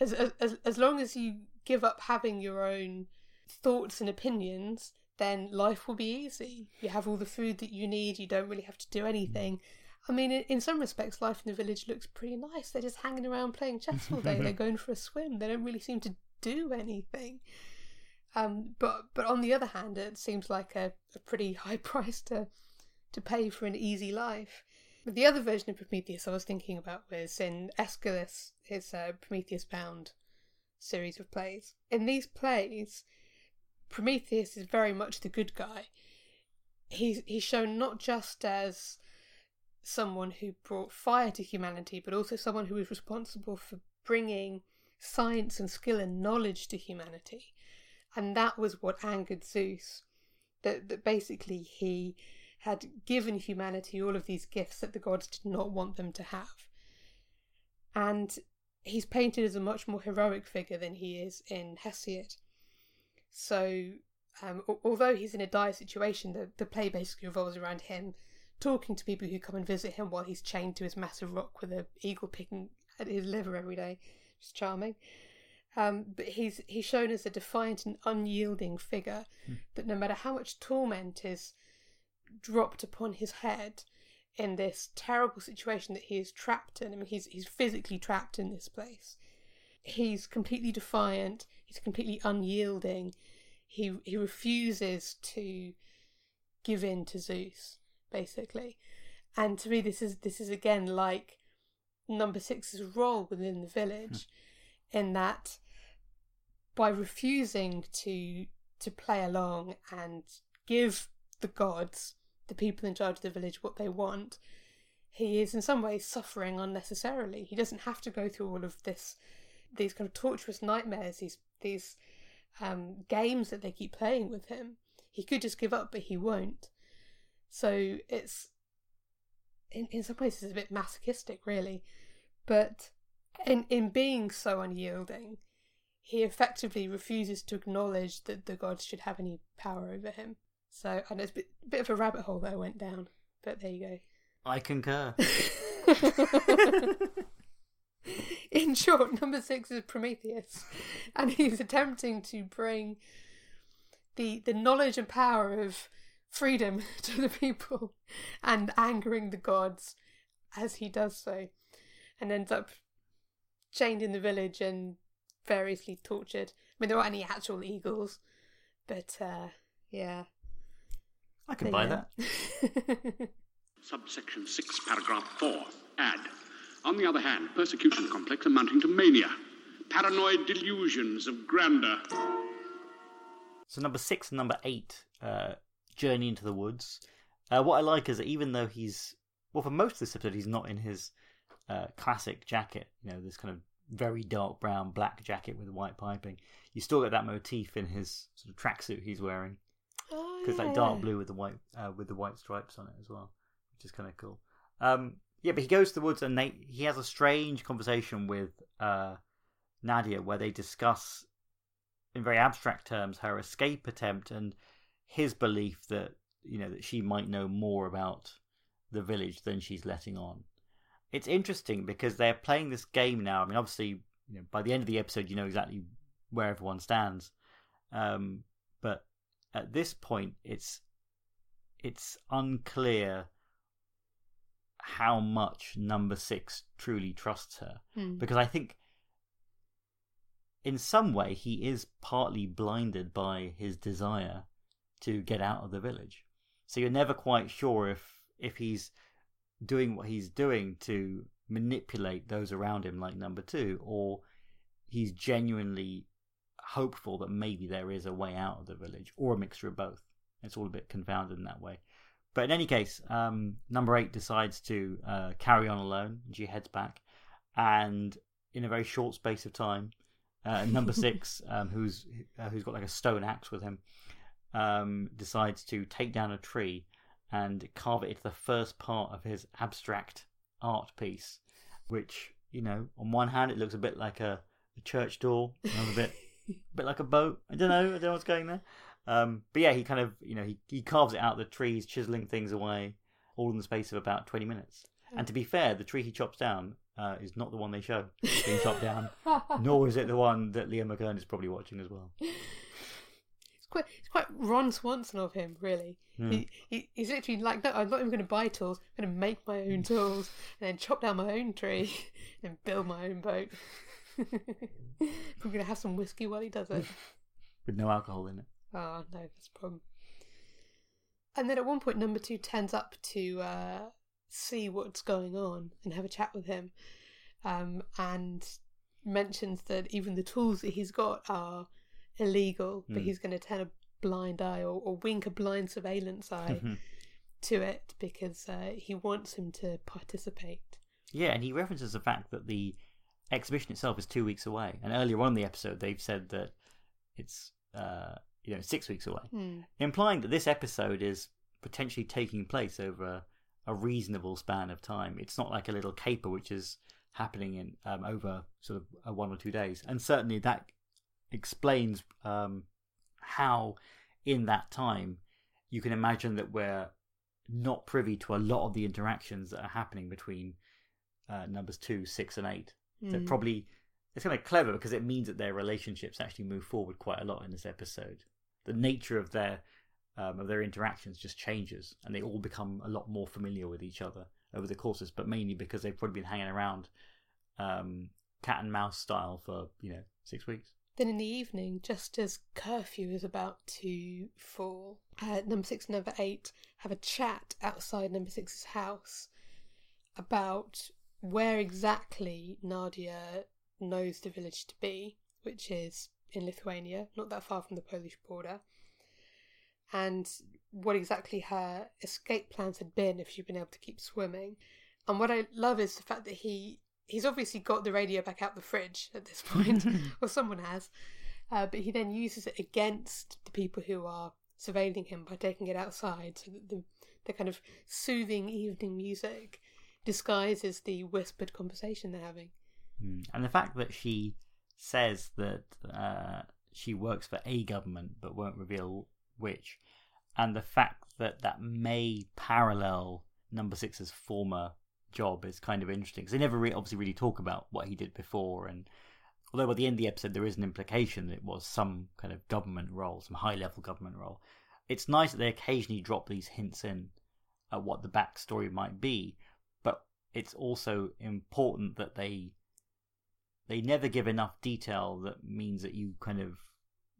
As, as as long as you give up having your own thoughts and opinions, then life will be easy. You have all the food that you need. You don't really have to do anything. I mean, in, in some respects, life in the village looks pretty nice. They're just hanging around playing chess all day. They're going for a swim. They don't really seem to do anything. Um, but but on the other hand, it seems like a, a pretty high price to to pay for an easy life. But the other version of Prometheus I was thinking about was in Aeschylus, his uh, Prometheus Bound series of plays. In these plays, Prometheus is very much the good guy. He's, he's shown not just as someone who brought fire to humanity, but also someone who was responsible for bringing science and skill and knowledge to humanity. And that was what angered Zeus, that, that basically he had given humanity all of these gifts that the gods did not want them to have. And he's painted as a much more heroic figure than he is in Hesiod. So um, although he's in a dire situation, the, the play basically revolves around him talking to people who come and visit him while he's chained to his massive rock with an eagle picking at his liver every day. It's charming. Um, but he's he's shown as a defiant and unyielding figure mm. that no matter how much torment is dropped upon his head in this terrible situation that he is trapped in. I mean, he's he's physically trapped in this place. He's completely defiant. He's completely unyielding. He he refuses to give in to Zeus, basically. And to me, this is this is again like number six's role within the village, mm. in that by refusing to to play along and give the gods, the people in charge of the village, what they want, he is in some ways suffering unnecessarily. He doesn't have to go through all of this, these kind of torturous nightmares, these these um, games that they keep playing with him. He could just give up, but he won't. So it's, in, in some ways it's a bit masochistic, really. But in, in being so unyielding, he effectively refuses to acknowledge that the gods should have any power over him. So, and it's a bit, bit of a rabbit hole that I went down, but there you go. I concur. In short, number six is Prometheus, and he's attempting to bring the the knowledge and power of freedom to the people, and angering the gods as he does so, and ends up chained in the village and variously tortured. I mean, there aren't any actual eagles, but uh, yeah. I can buy that. Subsection six, paragraph four. Add. On the other hand, persecution complex amounting to mania. Paranoid delusions of grandeur. So number six and number eight, uh, Journey into the Woods. Uh, what I like is that even though he's, well, for most of this episode, he's not in his uh, classic jacket, you know, this kind of very dark brown black jacket with white piping. You still get that motif in his sort of tracksuit he's wearing. Because like dark blue with the white uh, with the white stripes on it as well, which is kind of cool. Um, yeah, but he goes to the woods and they, he has a strange conversation with uh, Nadia where they discuss, in very abstract terms, her escape attempt and his belief that you know that she might know more about the village than she's letting on. It's interesting because they're playing this game now. I mean, obviously, you know, by the end of the episode, you know exactly where everyone stands, um, but. At this point, it's it's unclear how much number six truly trusts her. Mm. Because I think in some way he is partly blinded by his desire to get out of the village. So you're never quite sure if if he's doing what he's doing to manipulate those around him, like number two, or he's genuinely hopeful that maybe there is a way out of the village, or a mixture of both. It's all a bit confounded in that way. But in any case, um, number eight decides to uh, carry on alone. She heads back, and in a very short space of time, uh, number six, um, who's uh, who's got like a stone axe with him, um, decides to take down a tree and carve it into the first part of his abstract art piece, which, you know, on one hand it looks a bit like a, a church door, another bit, a bit like a boat. I don't know. I don't know what's going there. Um, but yeah, he kind of, you know, he, he carves it out of the trees, chiseling things away, all in the space of about twenty minutes. Oh. And to be fair, the tree he chops down uh, is not the one they show being chopped down, nor is it the one that Leo McKern is probably watching as well. It's quite, it's quite Ron Swanson of him, really. Mm. He, he, he's literally like, no, I'm not even going to buy tools. I'm going to make my own tools and then chop down my own tree and build my own boat. I'm going to have some whiskey while he does it. With no alcohol in it. Oh, no, that's a problem. And then at one point, number two turns up to uh, see what's going on and have a chat with him, um, and mentions that even the tools that he's got are illegal, mm. but he's going to turn a blind eye or, or wink a blind surveillance eye to it because uh, he wants him to participate. Yeah, and he references the fact that the exhibition itself is two weeks away. And earlier on in the episode, they've said that it's... Uh, you know, six weeks away, mm. implying that this episode is potentially taking place over a, a reasonable span of time. It's not like a little caper, which is happening in um, over sort of a one or two days. And certainly that explains um, how in that time you can imagine that we're not privy to a lot of the interactions that are happening between uh, numbers two, six and eight. Mm. So probably it's kind of clever because it means that their relationships actually move forward quite a lot in this episode. The nature of their um, of their interactions just changes, and they all become a lot more familiar with each other over the courses. But mainly because they've probably been hanging around um, cat and mouse style for, you know, six weeks. Then in the evening, just as curfew is about to fall, uh, number six and number eight have a chat outside number six's house about where exactly Nadia knows the village to be, which is in Lithuania, not that far from the Polish border, and what exactly her escape plans had been if she'd been able to keep swimming. And what I love is the fact that he he's obviously got the radio back out the fridge at this point, or someone has, uh, but he then uses it against the people who are surveilling him by taking it outside, so that the, the kind of soothing evening music disguises the whispered conversation they're having. And the fact that she says that uh, she works for a government but won't reveal which, and the fact that that may parallel number six's former job is kind of interesting, because they never re- obviously really talk about what he did before. And although at the end of the episode there is an implication that it was some kind of government role, some high-level government role, it's nice that they occasionally drop these hints in at what the backstory might be, but it's also important that they... They never give enough detail that means that you kind of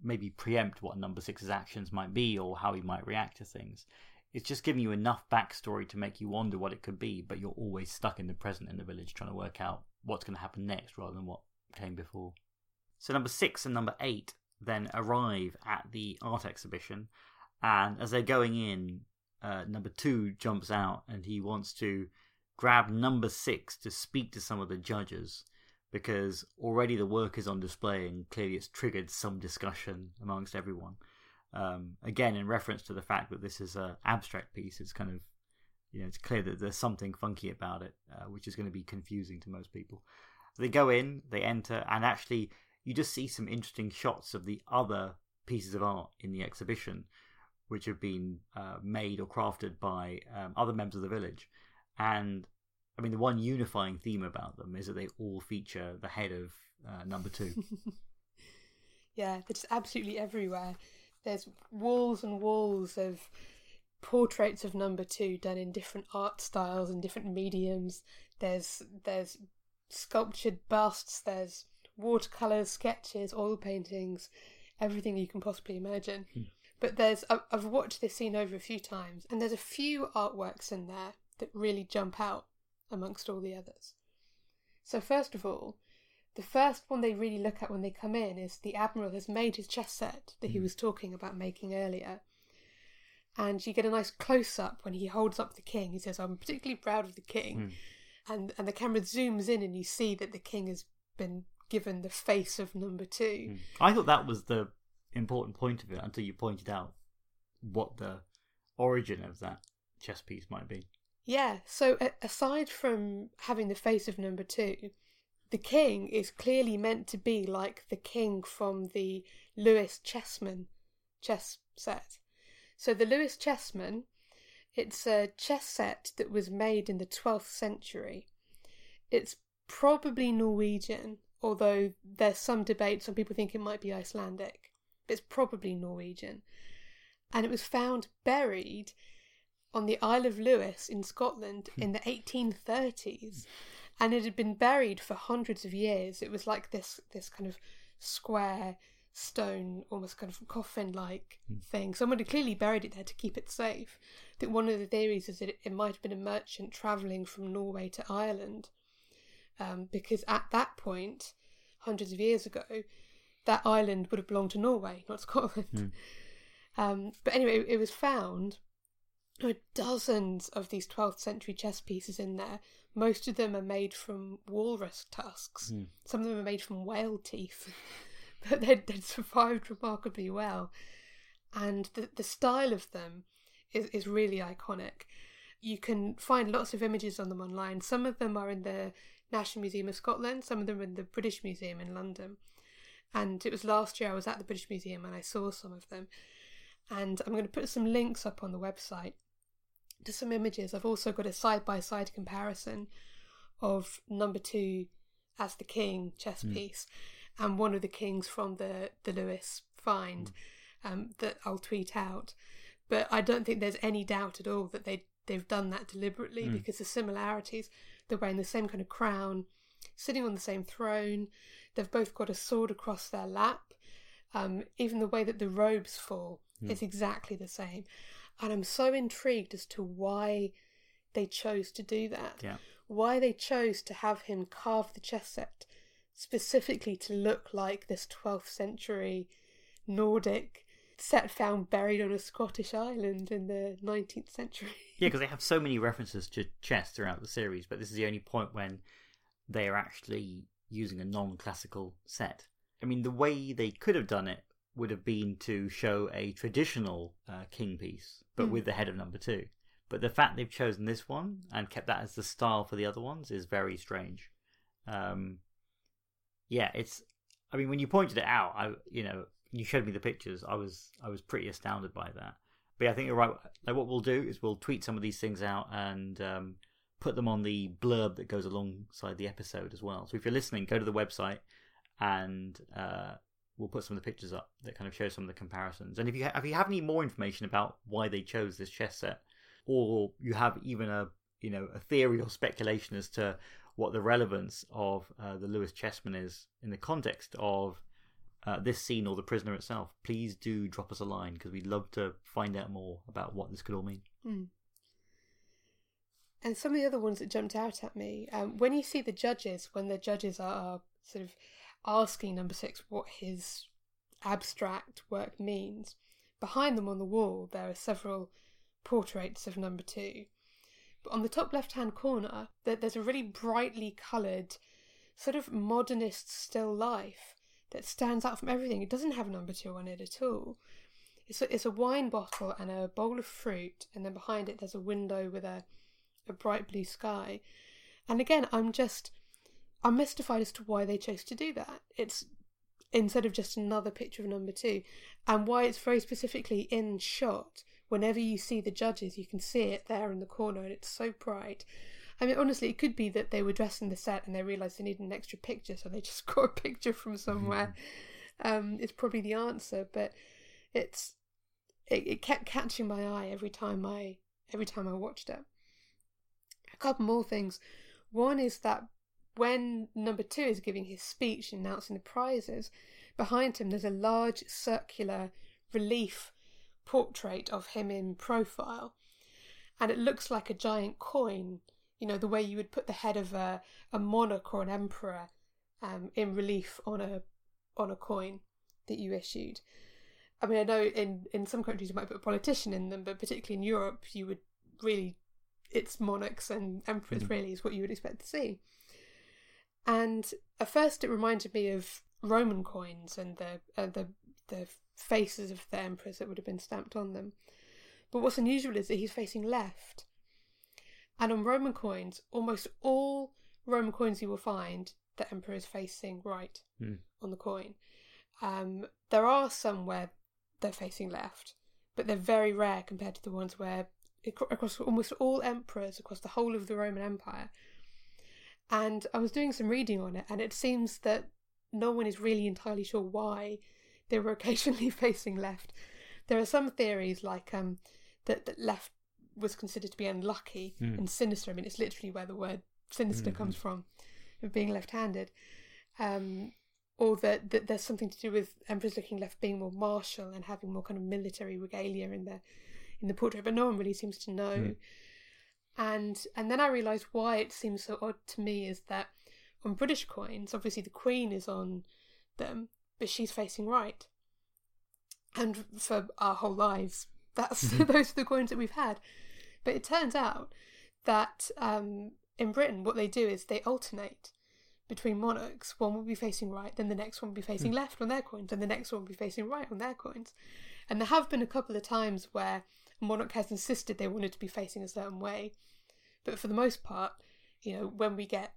maybe preempt what number six's actions might be or how he might react to things. It's just giving you enough backstory to make you wonder what it could be, but you're always stuck in the present in the village trying to work out what's going to happen next rather than what came before. So number six and number eight then arrive at the art exhibition, and as they're going in, uh, number two jumps out and he wants to grab number six to speak to some of the judges, because already the work is on display and clearly it's triggered some discussion amongst everyone. Um, again, in reference to the fact that this is an abstract piece, it's kind of, you know, it's clear that there's something funky about it, uh, which is going to be confusing to most people. They go in, they enter, and actually you just see some interesting shots of the other pieces of art in the exhibition, which have been uh, made or crafted by um, other members of the village. And I mean, the one unifying theme about them is that they all feature the head of uh, number two. Yeah, they're just absolutely everywhere. There's walls and walls of portraits of number two done in different art styles and different mediums. There's there's sculptured busts, there's watercolours, sketches, oil paintings, everything you can possibly imagine. Hmm. But there's, I've watched this scene over a few times, and there's a few artworks in there that really jump out amongst all the others. So first of all, the first one they really look at when they come in is the Admiral has made his chess set that he was talking about making earlier. And you get a nice close-up when he holds up the king. He says, I'm particularly proud of the king. Mm. And and the camera zooms in and you see that the king has been given the face of number two. Mm. I thought that was the important point of it until you pointed out what the origin of that chess piece might be. Yeah, so a- aside from having the face of number two, the king is clearly meant to be like the king from the Lewis Chessmen chess set. So the Lewis Chessmen, it's a chess set that was made in the twelfth century. It's probably Norwegian, although there's some debate. Some people think it might be Icelandic. But it's probably Norwegian. And it was found buried on the Isle of Lewis in Scotland in the eighteen thirties. And it had been buried for hundreds of years. It was like this, this kind of square stone, almost kind of coffin-like mm. thing. Someone had clearly buried it there to keep it safe. I think one of the theories is that it, it might have been a merchant travelling from Norway to Ireland, um, because at that point, hundreds of years ago, that island would have belonged to Norway, not Scotland. Mm. Um, but anyway, it, it was found. There are dozens of these twelfth century chess pieces in there. Most of them are made from walrus tusks. Mm. Some of them are made from whale teeth. But they'd, they'd survived remarkably well. And the, the style of them is, is really iconic. You can find lots of images on them online. Some of them are in the National Museum of Scotland. Some of them are in the British Museum in London. And it was last year I was at the British Museum and I saw some of them. And I'm going to put some links up on the website to some images. I've also got a side-by-side comparison of number two as the king chess mm. piece. And one of the kings from the, the Lewis find um, that I'll tweet out. But I don't think there's any doubt at all that they, they've done that deliberately mm. because the similarities, they're wearing the same kind of crown, sitting on the same throne. They've both got a sword across their lap. Um, even the way that the robes fall mm. is exactly the same. And I'm so intrigued as to why they chose to do that. Yeah. Why they chose to have him carve the chess set specifically to look like this twelfth century Nordic set found buried on a Scottish island in the nineteenth century. Yeah, because they have so many references to chess throughout the series, but this is the only point when they are actually using a non-classical set. I mean, the way they could have done it would have been to show a traditional uh, king piece, but mm. with the head of number two. But the fact they've chosen this one and kept that as the style for the other ones is very strange. Um... Yeah, it's. I mean, when you pointed it out, I, you know, you showed me the pictures. I was, I was pretty astounded by that. But yeah, I think you're right. Like, what we'll do is we'll tweet some of these things out and um, put them on the blurb that goes alongside the episode as well. So if you're listening, go to the website and uh, we'll put some of the pictures up that kind of show some of the comparisons. And if you ha- if you have any more information about why they chose this chess set, or you have even a you know a theory or speculation as to what the relevance of uh, the Lewis Chessmen is in the context of uh, this scene or The Prisoner itself, please do drop us a line because we'd love to find out more about what this could all mean. Mm. And some of the other ones that jumped out at me, um, when you see the judges, when the judges are sort of asking number six what his abstract work means, behind them on the wall there are several portraits of number two. But on the top left-hand corner, there's a really brightly coloured sort of modernist still life that stands out from everything. It doesn't have number two on it at all. It's a, it's a wine bottle and a bowl of fruit, and then behind it there's a window with a, a bright blue sky. And again, I'm just, I'm mystified as to why they chose to do that. It's instead of just another picture of number two, and why it's very specifically in shot. Whenever you see the judges, you can see it there in the corner, and it's so bright. I mean, honestly, it could be that they were dressing the set and they realised they needed an extra picture, so they just got a picture from somewhere. um, it's probably the answer, but it's it, it kept catching my eye every time I every time I watched it. A couple more things. One is that When number two is giving his speech announcing the prizes, behind him there's a large circular relief portrait of him in profile, and it looks like a giant coin, you know, the way you would put the head of a, a monarch or an emperor um, in relief on a on a coin that you issued. I mean, I know in, in some countries you might put a politician in them, but particularly in Europe, you would really, it's monarchs and emperors mm-hmm. really is what you would expect to see. And at first it reminded me of Roman coins and the uh, the the faces of the emperors that would have been stamped on them. But what's unusual is that he's facing left. And on Roman coins, almost all Roman coins you will find, the emperor is facing right mm. on the coin. Um, there are some where they're facing left, but they're very rare compared to the ones where, across almost all emperors, across the whole of the Roman Empire. And I was doing some reading on it, and it seems that no one is really entirely sure why they were occasionally facing left. There are some theories like um, that, that left was considered to be unlucky mm. and sinister. I mean, it's literally where the word sinister mm-hmm. comes from, of being left-handed. Um, or that, that there's something to do with emperors looking left being more martial and having more kind of military regalia in the, in the portrait, but no one really seems to know. Mm. And and then I realised why it seems so odd to me is that on British coins, obviously the Queen is on them, but she's facing right. And for our whole lives, that's those are the coins that we've had. But it turns out that um, in Britain, what they do is they alternate between monarchs. One will be facing right, then the next one will be facing left on their coins, and the next one will be facing right on their coins. And there have been a couple of times where monarch has insisted they wanted to be facing a certain way, but for the most part, you know, when we get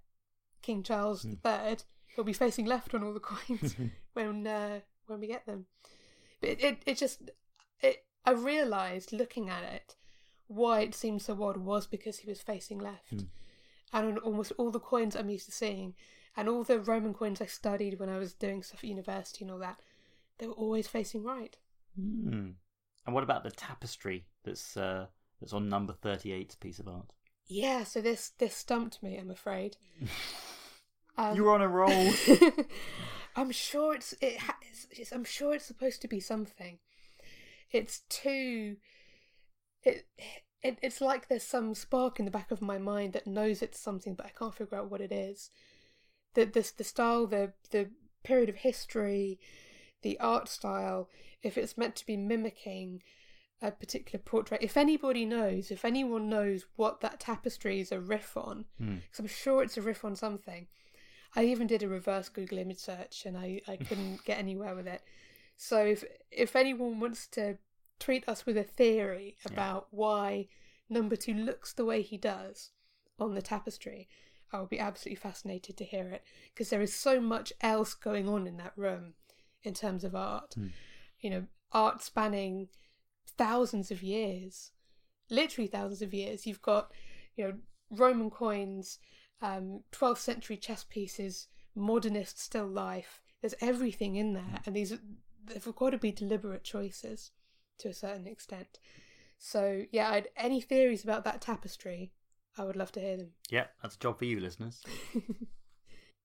King Charles mm. the third, he'll be facing left on all the coins when uh, when we get them. But it, it, it just it I realised looking at it why it seemed so odd was because he was facing left, mm. and on almost all the coins I'm used to seeing, and all the Roman coins I studied when I was doing stuff at university and all that, they were always facing right. Mm. And what about the tapestry that's uh, that's on number thirty-eight's piece of art? Yeah, so this this stumped me, I'm afraid. um, You're on a roll. I'm sure it's, it ha- it's, it's I'm sure it's supposed to be something. It's too. It, it it's like there's some spark in the back of my mind that knows it's something, but I can't figure out what it is. The the the style, the the period of history, the art style, if it's meant to be mimicking a particular portrait, if anybody knows, if anyone knows what that tapestry is a riff on, because mm. I'm sure it's a riff on something. I even did a reverse Google image search and I, I couldn't get anywhere with it. So if if anyone wants to treat us with a theory about yeah. why number two looks the way he does on the tapestry, I would be absolutely fascinated to hear it, because there is so much else going on in that room in terms of art. Mm. You know, art spanning thousands of years, literally thousands of years. You've got, you know, Roman coins, um, twelfth century chess pieces, modernist still life. There's everything in there. And these have got to be deliberate choices to a certain extent. So, yeah, I'd, any theories about that tapestry, I would love to hear them. Yeah, that's a job for you, listeners.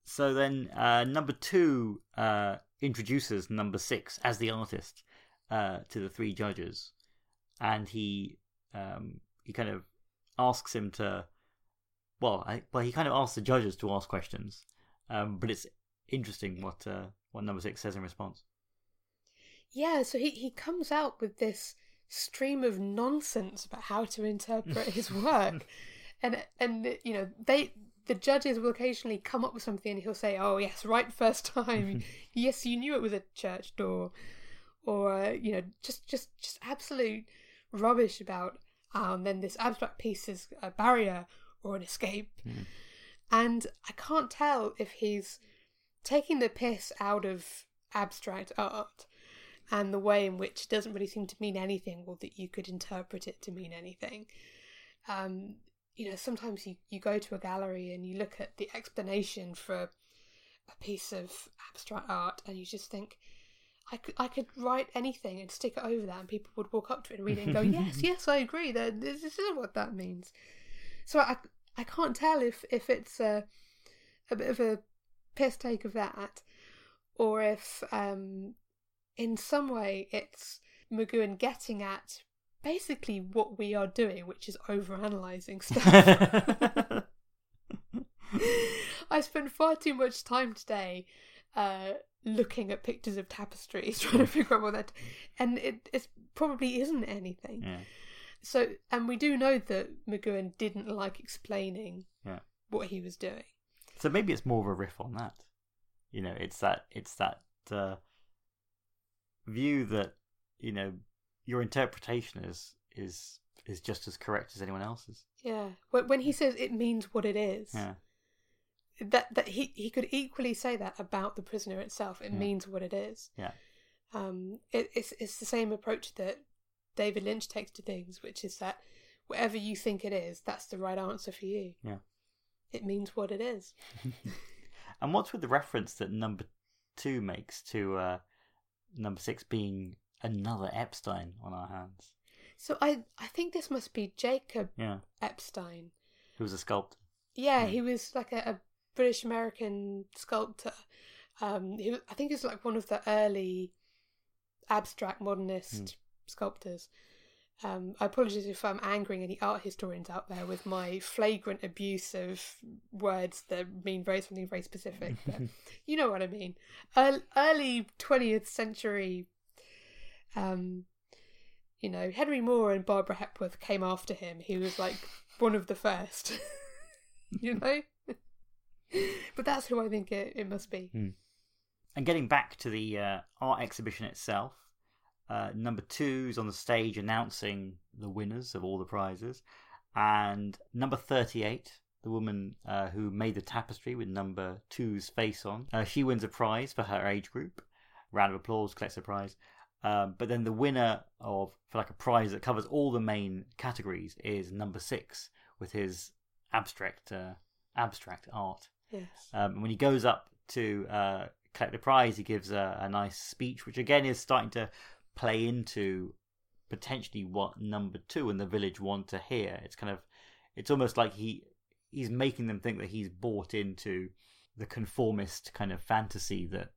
So then uh, number two uh, introduces number six as the artist uh, to the three judges. And he um, he kind of asks him to... Well, I, well, he kind of asks the judges to ask questions. Um, but it's interesting what uh, what number six says in response. Yeah, so he, he comes out with this stream of nonsense about how to interpret his work. and And, you know, they... the judges will occasionally come up with something and he'll say, oh yes, right first time, yes, you knew it was a church door, or uh, you know, just just just absolute rubbish about um and then this abstract piece is a barrier or an escape. Mm. And I can't tell if he's taking the piss out of abstract art and the way in which it doesn't really seem to mean anything, or that you could interpret it to mean anything. um You know, sometimes you, you go to a gallery and you look at the explanation for a piece of abstract art and you just think, I could, I could write anything and stick it over that and people would walk up to it and read it and go, yes, yes, I agree, that this is what that means. So I, I can't tell if, if it's a, a bit of a piss take of that, or if um, in some way it's McGoohan getting at basically what we are doing, which is overanalyzing stuff. I spent far too much time today uh, looking at pictures of tapestries, trying to figure out what that... And it it's probably isn't anything. Yeah. So, and we do know that McGoohan didn't like explaining yeah. what he was doing. So maybe it's more of a riff on that. You know, it's that it's that uh, view that, you know, your interpretation is is is just as correct as anyone else's. Yeah. When he says it means what it is, yeah. that that he, he could equally say that about The Prisoner itself. It yeah. means what it is. Yeah. Um. It, it's it's the same approach that David Lynch takes to things, which is that whatever you think it is, that's the right answer for you. Yeah. It means what it is. And what's with the reference that number two makes to uh, number six being another Epstein on our hands? So I I think this must be Jacob yeah. Epstein. Who was a sculptor. Yeah, yeah. He was like a, a British-American sculptor. Um, he was, I think he was like one of the early abstract modernist mm. sculptors. Um, I apologise if I'm angering any art historians out there with my flagrant abuse of words that mean very something very specific. But you know what I mean. Early twentieth century, um, you know, Henry Moore and Barbara Hepworth came after him. He was like one of the first, you know? But that's who I think it, it must be. Mm. And getting back to the uh, art exhibition itself, Uh, number two's on the stage announcing the winners of all the prizes. And number thirty-eight, the woman uh, who made the tapestry with number two's face on, uh, she wins a prize for her age group. Round of applause, collects a prize. Um, but then the winner of, for like a prize that covers all the main categories is number six with his abstract uh, abstract art. Yes. Um, when he goes up to uh, collect the prize, he gives a, a nice speech, which again is starting to play into potentially what number two and the village want to hear. It's kind of, it's almost like he he's making them think that he's bought into the conformist kind of fantasy that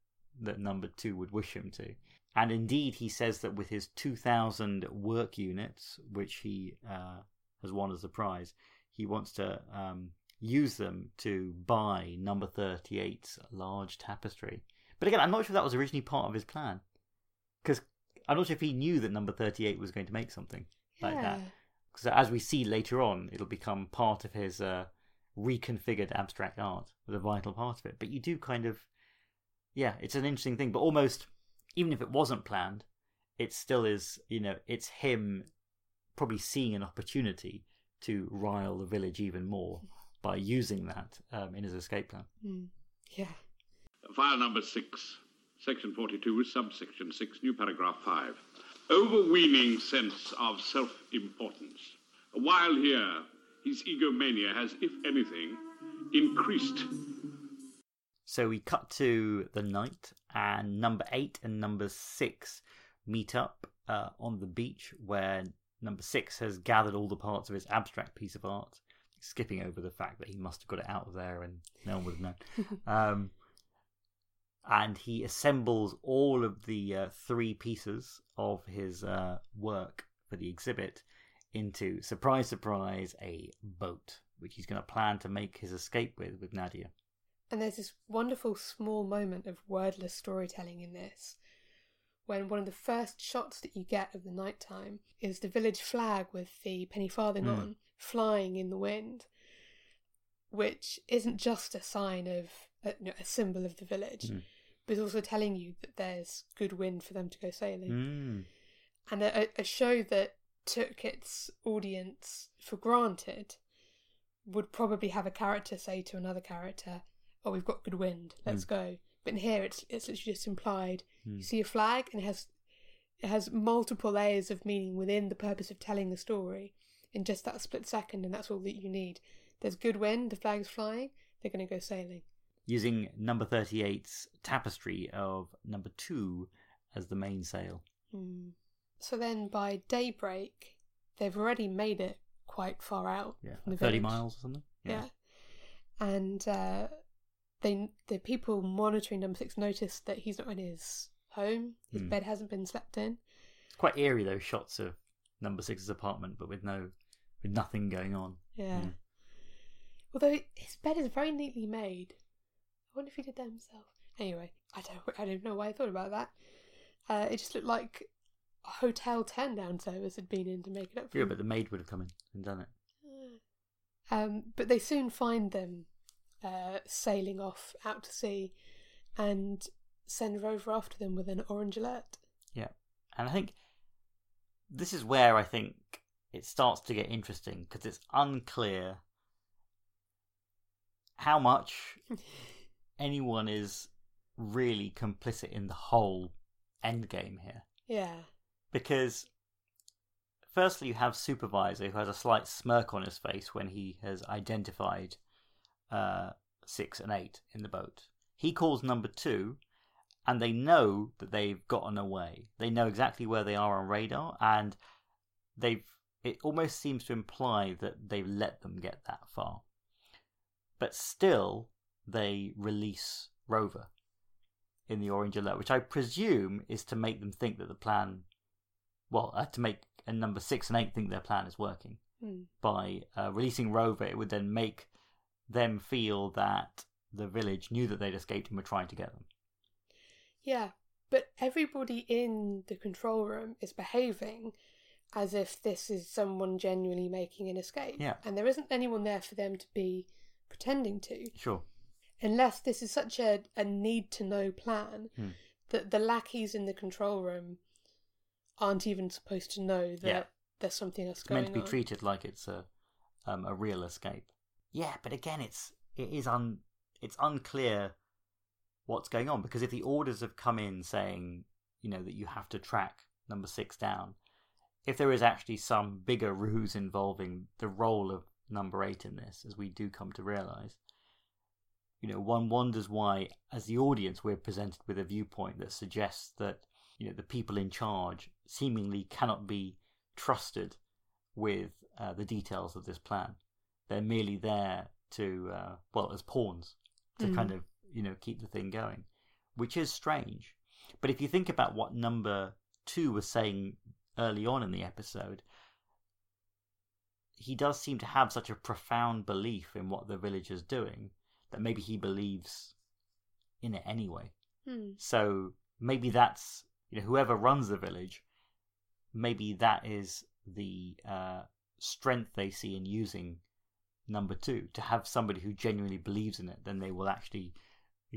that number two would wish him to. And indeed, he says that with his two thousand work units, which he uh, has won as a prize, he wants to um, use them to buy number thirty-eight's large tapestry. But again, I'm not sure that was originally part of his plan, because I'm not sure if he knew that number thirty-eight was going to make something yeah. like that. Because as we see later on, it'll become part of his uh, reconfigured abstract art, with a vital part of it. But you do kind of... Yeah, it's an interesting thing. But almost, even if it wasn't planned, it still is, you know, it's him probably seeing an opportunity to rile the village even more by using that um, in his escape plan. Mm. Yeah. File number six. Section forty-two, subsection six, new paragraph five. Overweening sense of self-importance. While here, his egomania has, if anything, increased. So we cut to the night, and number eight and number six meet up uh, on the beach, where number six has gathered all the parts of his abstract piece of art, skipping over the fact that he must have got it out of there and no one would have known. Um, And he assembles all of the uh, three pieces of his uh, work for the exhibit into, surprise, surprise, a boat, which he's going to plan to make his escape with, with Nadia. And there's this wonderful small moment of wordless storytelling in this, when one of the first shots that you get of the nighttime is the village flag with the penny farthing mm. on, flying in the wind, which isn't just a sign of, a, you know, a symbol of the village, mm. but also telling you that there's good wind for them to go sailing. Mm. And a, a show that took its audience for granted would probably have a character say to another character, oh, we've got good wind, let's mm. go. But in here, it's it's literally just implied. Mm. You see a flag, and it has, it has multiple layers of meaning within the purpose of telling the story in just that split second, and that's all that you need. There's good wind, the flag's flying, they're going to go sailing. Using number thirty-eight's tapestry of number two as the mainsail. Mm. So then by daybreak, they've already made it quite far out. Yeah, from the village. thirty miles or something. Yeah. yeah. And uh, they the people monitoring Number Six notice that he's not in his home. His mm. bed hasn't been slept in. It's quite eerie, those shots of Number Six's apartment, but with no, with nothing going on. Yeah. Mm. Although his bed is very neatly made. I wonder if he did that himself. Anyway, I don't, I don't know why I thought about that. Uh, it just looked like a hotel turn-down service had been in to make it up for yeah, him. But the maid would have come in and done it. Um, but they soon find them uh, sailing off out to sea and send Rover after them with an orange alert. Yeah. And I think this is where I think it starts to get interesting, because it's unclear how much anyone is really complicit in the whole endgame here. Yeah. Because firstly, you have Supervisor, who has a slight smirk on his face when he has identified uh, six and eight in the boat. He calls Number Two, and they know that they've gotten away. They know exactly where they are on radar, and they've. It almost seems to imply that they've let them get that far. But still, they release Rover in the orange alert, which I presume is to make them think that the plan... Well, uh, to make uh, Number Six and Eight think their plan is working. Mm. By uh, releasing Rover, it would then make them feel that the village knew that they'd escaped and were trying to get them. Yeah, but everybody in the control room is behaving as if this is someone genuinely making an escape. Yeah. And there isn't anyone there for them to be pretending to. Sure. Unless this is such a, a need-to-know plan hmm. that the lackeys in the control room aren't even supposed to know that yeah. there's something else it's going on. It's meant to be on. treated like it's a um, a real escape. Yeah, but again, it's it is un it's unclear what's going on, because if the orders have come in saying, you know, that you have to track Number Six down, if there is actually some bigger ruse involving the role of Number Eight in this, as we do come to realise, you know, one wonders why, as the audience, we're presented with a viewpoint that suggests that, you know, the people in charge seemingly cannot be trusted with uh, the details of this plan. They're merely there to, uh, well, as pawns, to mm. kind of, you know, keep the thing going, which is strange. But if you think about what Number Two was saying early on in the episode, he does seem to have such a profound belief in what the village is doing that maybe he believes in it anyway. Mm. So maybe that's, you know, whoever runs the village, maybe that is the uh, strength they see in using Number Two, to have somebody who genuinely believes in it, then they will actually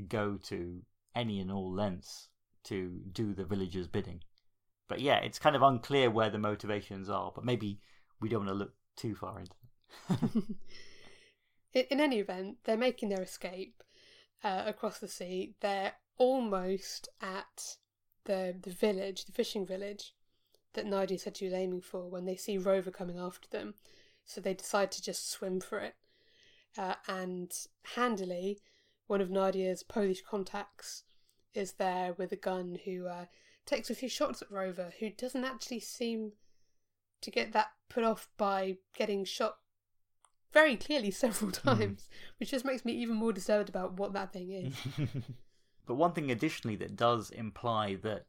go to any and all lengths to do the village's bidding. But yeah, it's kind of unclear where the motivations are, but maybe we don't want to look too far into it. In any event, they're making their escape uh, across the sea. They're almost at the the village, the fishing village, that Nadia said she was aiming for, when they see Rover coming after them. So they decide to just swim for it. Uh, and handily, one of Nadia's Polish contacts is there with a gun, who uh, takes a few shots at Rover, who doesn't actually seem to get that put off by getting shot very clearly several times, mm. which just makes me even more disturbed about what that thing is. But one thing additionally that does imply that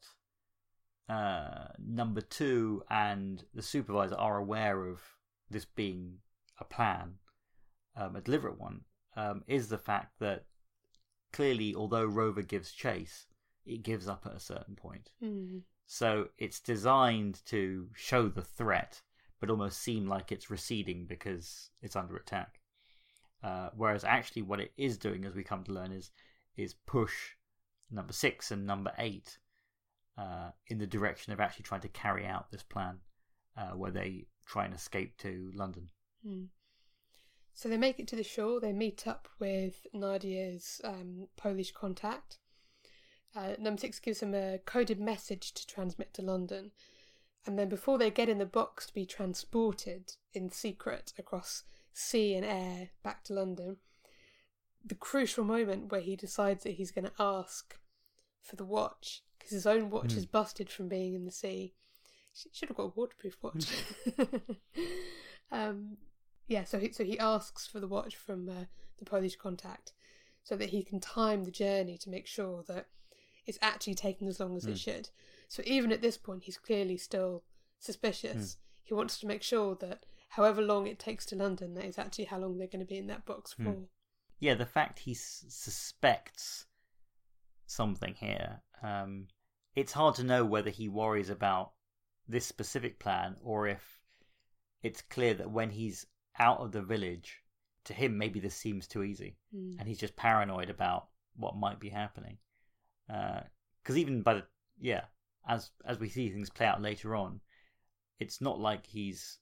uh, Number Two and the Supervisor are aware of this being a plan, um, a deliberate one, um, is the fact that clearly, although Rover gives chase, it gives up at a certain point. Mm. So it's designed to show the threat, but almost seem like it's receding because it's under attack. Uh, whereas actually what it is doing, as we come to learn, is is push Number Six and Number Eight uh, in the direction of actually trying to carry out this plan, uh, where they try and escape to London. Mm. So they make it to the shore. They meet up with Nadia's um, Polish contact. Uh, Number Six gives them a coded message to transmit to London. And then before they get in the box to be transported in secret across sea and air back to London, the crucial moment where he decides that he's going to ask for the watch, because his own watch mm. is busted from being in the sea. He should have got a waterproof watch. um, yeah, so he, so he asks for the watch from uh, the Polish contact. so that he can time the journey to make sure that it's actually taking as long as mm. it should. So even at this point, he's clearly still suspicious. Mm. He wants to make sure that however long it takes to London, that is actually how long they're going to be in that box for. Mm. Yeah, the fact he s- suspects something here, um, it's hard to know whether he worries about this specific plan or if it's clear that when he's out of the village, to him maybe this seems too easy mm. and he's just paranoid about what might be happening. Because uh, even by the... Yeah, as as we see things play out later on, it's not like he's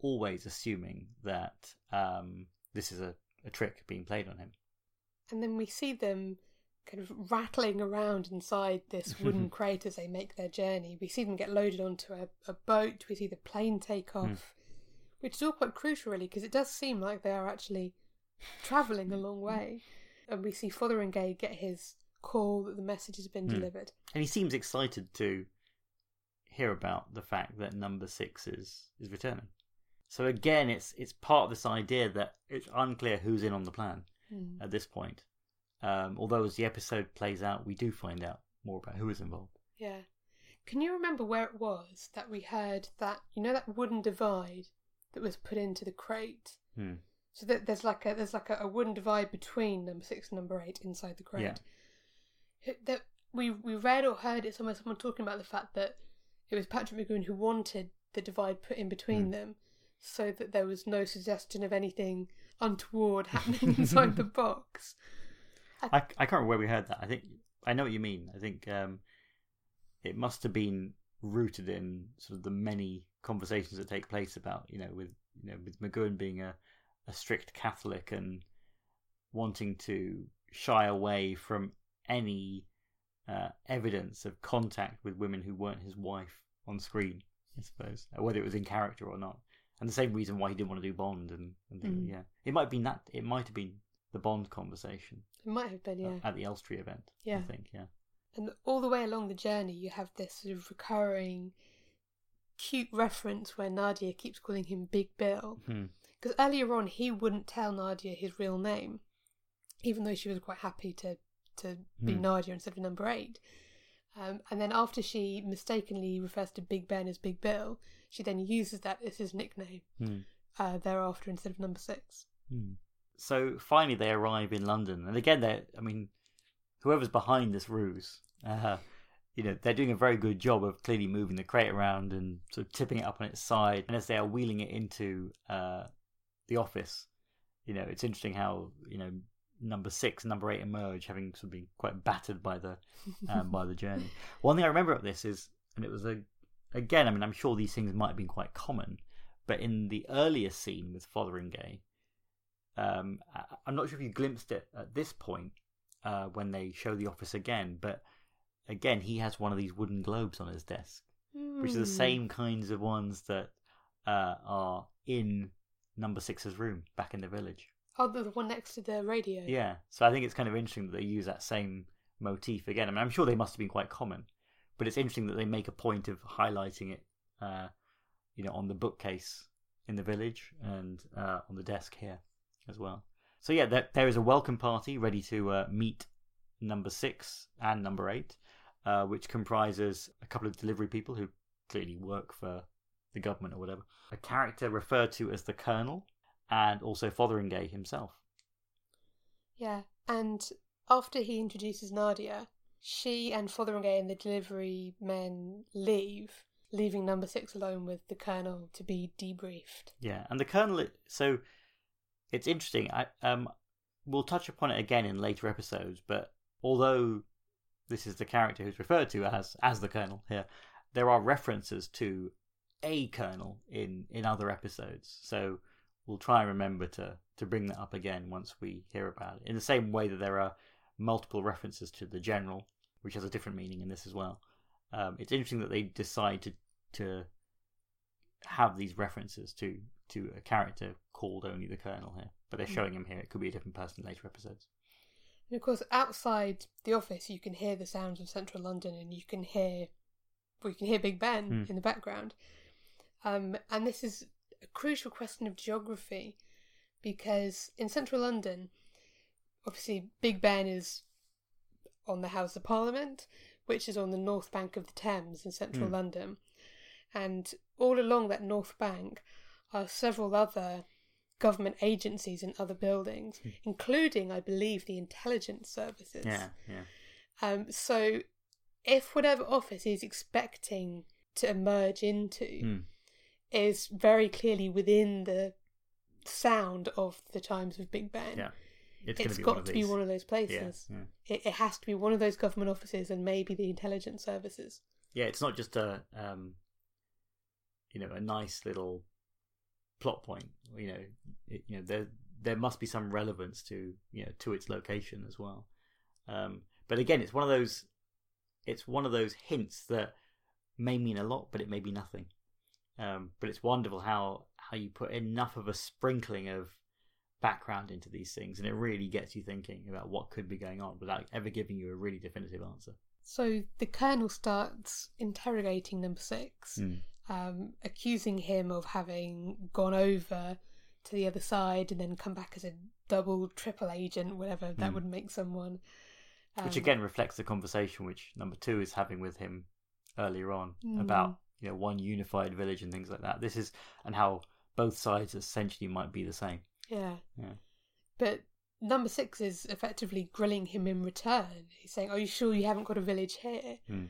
always assuming that um, this is a, a trick being played on him. And then we see them kind of rattling around inside this wooden crate as they make their journey. We see them get loaded onto a, a boat. We see the plane take off, mm. which is all quite crucial, really, because it does seem like they are actually travelling a long way. And we see Fotheringay get his call that the message has been mm. delivered. And he seems excited to hear about the fact that number six is, is returning. So again, it's it's part of this idea that it's unclear who's in on the plan mm. at this point. Um, although as the episode plays out, we do find out more about who is involved. Yeah. Can you remember where it was that we heard that, you know, that wooden divide that was put into the crate? Mm. So that there's like a there's like a, a wooden divide between number six and number eight inside the crate. Yeah. That we we read or heard it somewhere, someone talking about the fact that it was Patrick McGoohan who wanted the divide put in between mm. them, so that there was no suggestion of anything untoward happening inside the box. I, I, I can't remember where we heard that. I think I know what you mean. I think um, it must have been rooted in sort of the many conversations that take place about, you know, with you know with McGoohan being a, a strict Catholic and wanting to shy away from any uh, evidence of contact with women who weren't his wife on screen, I suppose, whether it was in character or not. And the same reason why he didn't want to do Bond and, and things, mm. yeah. It might have been that. It might have been the Bond conversation. It might have been, yeah. At the Elstree event, yeah. I think, yeah. And all the way along the journey, you have this sort of recurring cute reference where Nadia keeps calling him Big Bill. Because mm. earlier on, he wouldn't tell Nadia his real name, even though she was quite happy to, to be mm. Nadia instead of number eight. Um, and then after she mistakenly refers to Big Ben as Big Bill, she then uses that as his nickname mm. uh, thereafter instead of number six. Mm. So finally they arrive in London. And again, they're, I mean, whoever's behind this ruse, uh, you know, they're doing a very good job of clearly moving the crate around and sort of tipping it up on its side. And as they are wheeling it into uh, the office, you know, it's interesting how, you know, number six and number eight emerge, having sort of been quite battered by the um, by the journey. One thing I remember of this is, and it was a again, I mean, I'm sure these things might have been quite common, but in the earlier scene with Fotheringay, um, I, I'm not sure if you glimpsed it at this point uh, when they show the office again, but again, he has one of these wooden globes on his desk, mm. which are the same kinds of ones that uh, are in number six's room back in the village. Oh, the one next to the radio. Yeah, so I think it's kind of interesting that they use that same motif again. I mean, I'm sure they must have been quite common, but it's interesting that they make a point of highlighting it, uh, you know, on the bookcase in the village and uh, on the desk here as well. So yeah, there, there is a welcome party ready to uh, meet number six and number eight, uh, which comprises a couple of delivery people who clearly work for the government or whatever. A character referred to as the Colonel. And also Fotheringay himself. Yeah, and after he introduces Nadia, she and Fotheringay and the delivery men leave, leaving number six alone with the Colonel to be debriefed. Yeah, and the Colonel, so it's interesting. I um, we'll touch upon it again in later episodes, but although this is the character who's referred to as as the Colonel here, there are references to a Colonel in, in other episodes. So we'll try and remember to, to bring that up again once we hear about it. In the same way that there are multiple references to the general, which has a different meaning in this as well. Um, it's interesting that they decide to to have these references to, to a character called only the Colonel here. But they're showing him here. It could be a different person in later episodes. And of course, outside the office, you can hear the sounds of central London and you can hear, well, you can hear Big Ben mm. in the background. Um, and this is a crucial question of geography, because in central London obviously Big Ben is on the House of Parliament, which is on the north bank of the Thames in central mm. London. And all along that north bank are several other government agencies and other buildings, mm. including, I believe, the intelligence services. Yeah, yeah. Um, so if whatever office he's expecting to emerge into mm. is very clearly within the sound of the chimes of Big Ben. Yeah. It's, it's got to be one of those places. Yeah, yeah. It, it has to be one of those government offices and maybe the intelligence services. Yeah, it's not just a, um, you know, a nice little plot point. You know, it, you know, there there must be some relevance to, you know, to its location as well. Um, but again, it's one of those, it's one of those hints that may mean a lot, but it may be nothing. Um, but it's wonderful how how you put enough of a sprinkling of background into these things, and it really gets you thinking about what could be going on without ever giving you a really definitive answer. So the colonel starts interrogating number six, mm. um, accusing him of having gone over to the other side and then come back as a double, triple agent, whatever that mm. would make someone. Um, which again reflects the conversation which number two is having with him earlier on mm. about, you know, one unified village and things like that. This is, and how both sides essentially might be the same. Yeah. yeah, but number six is effectively grilling him in return. He's saying, "Are you sure you haven't got a village here?" Mm.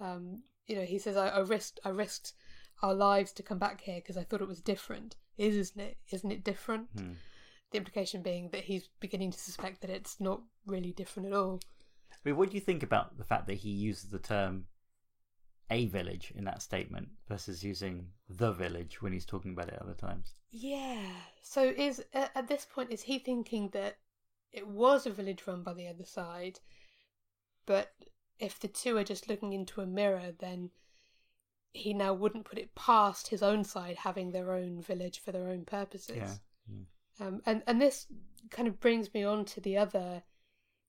Um, you know, he says, "I, I risked, I risked our lives to come back here because I thought it was different. Isn't it? Isn't it different?" Mm. The implication being that he's beginning to suspect that it's not really different at all. I mean, what do you think about the fact that he uses the term "a village" in that statement versus using "the village" when he's talking about it other times? Yeah. So is at this point, is he thinking that it was a village run by the other side, but if the two are just looking into a mirror, then he now wouldn't put it past his own side having their own village for their own purposes. Yeah. Yeah. Um, and, and this kind of brings me on to the other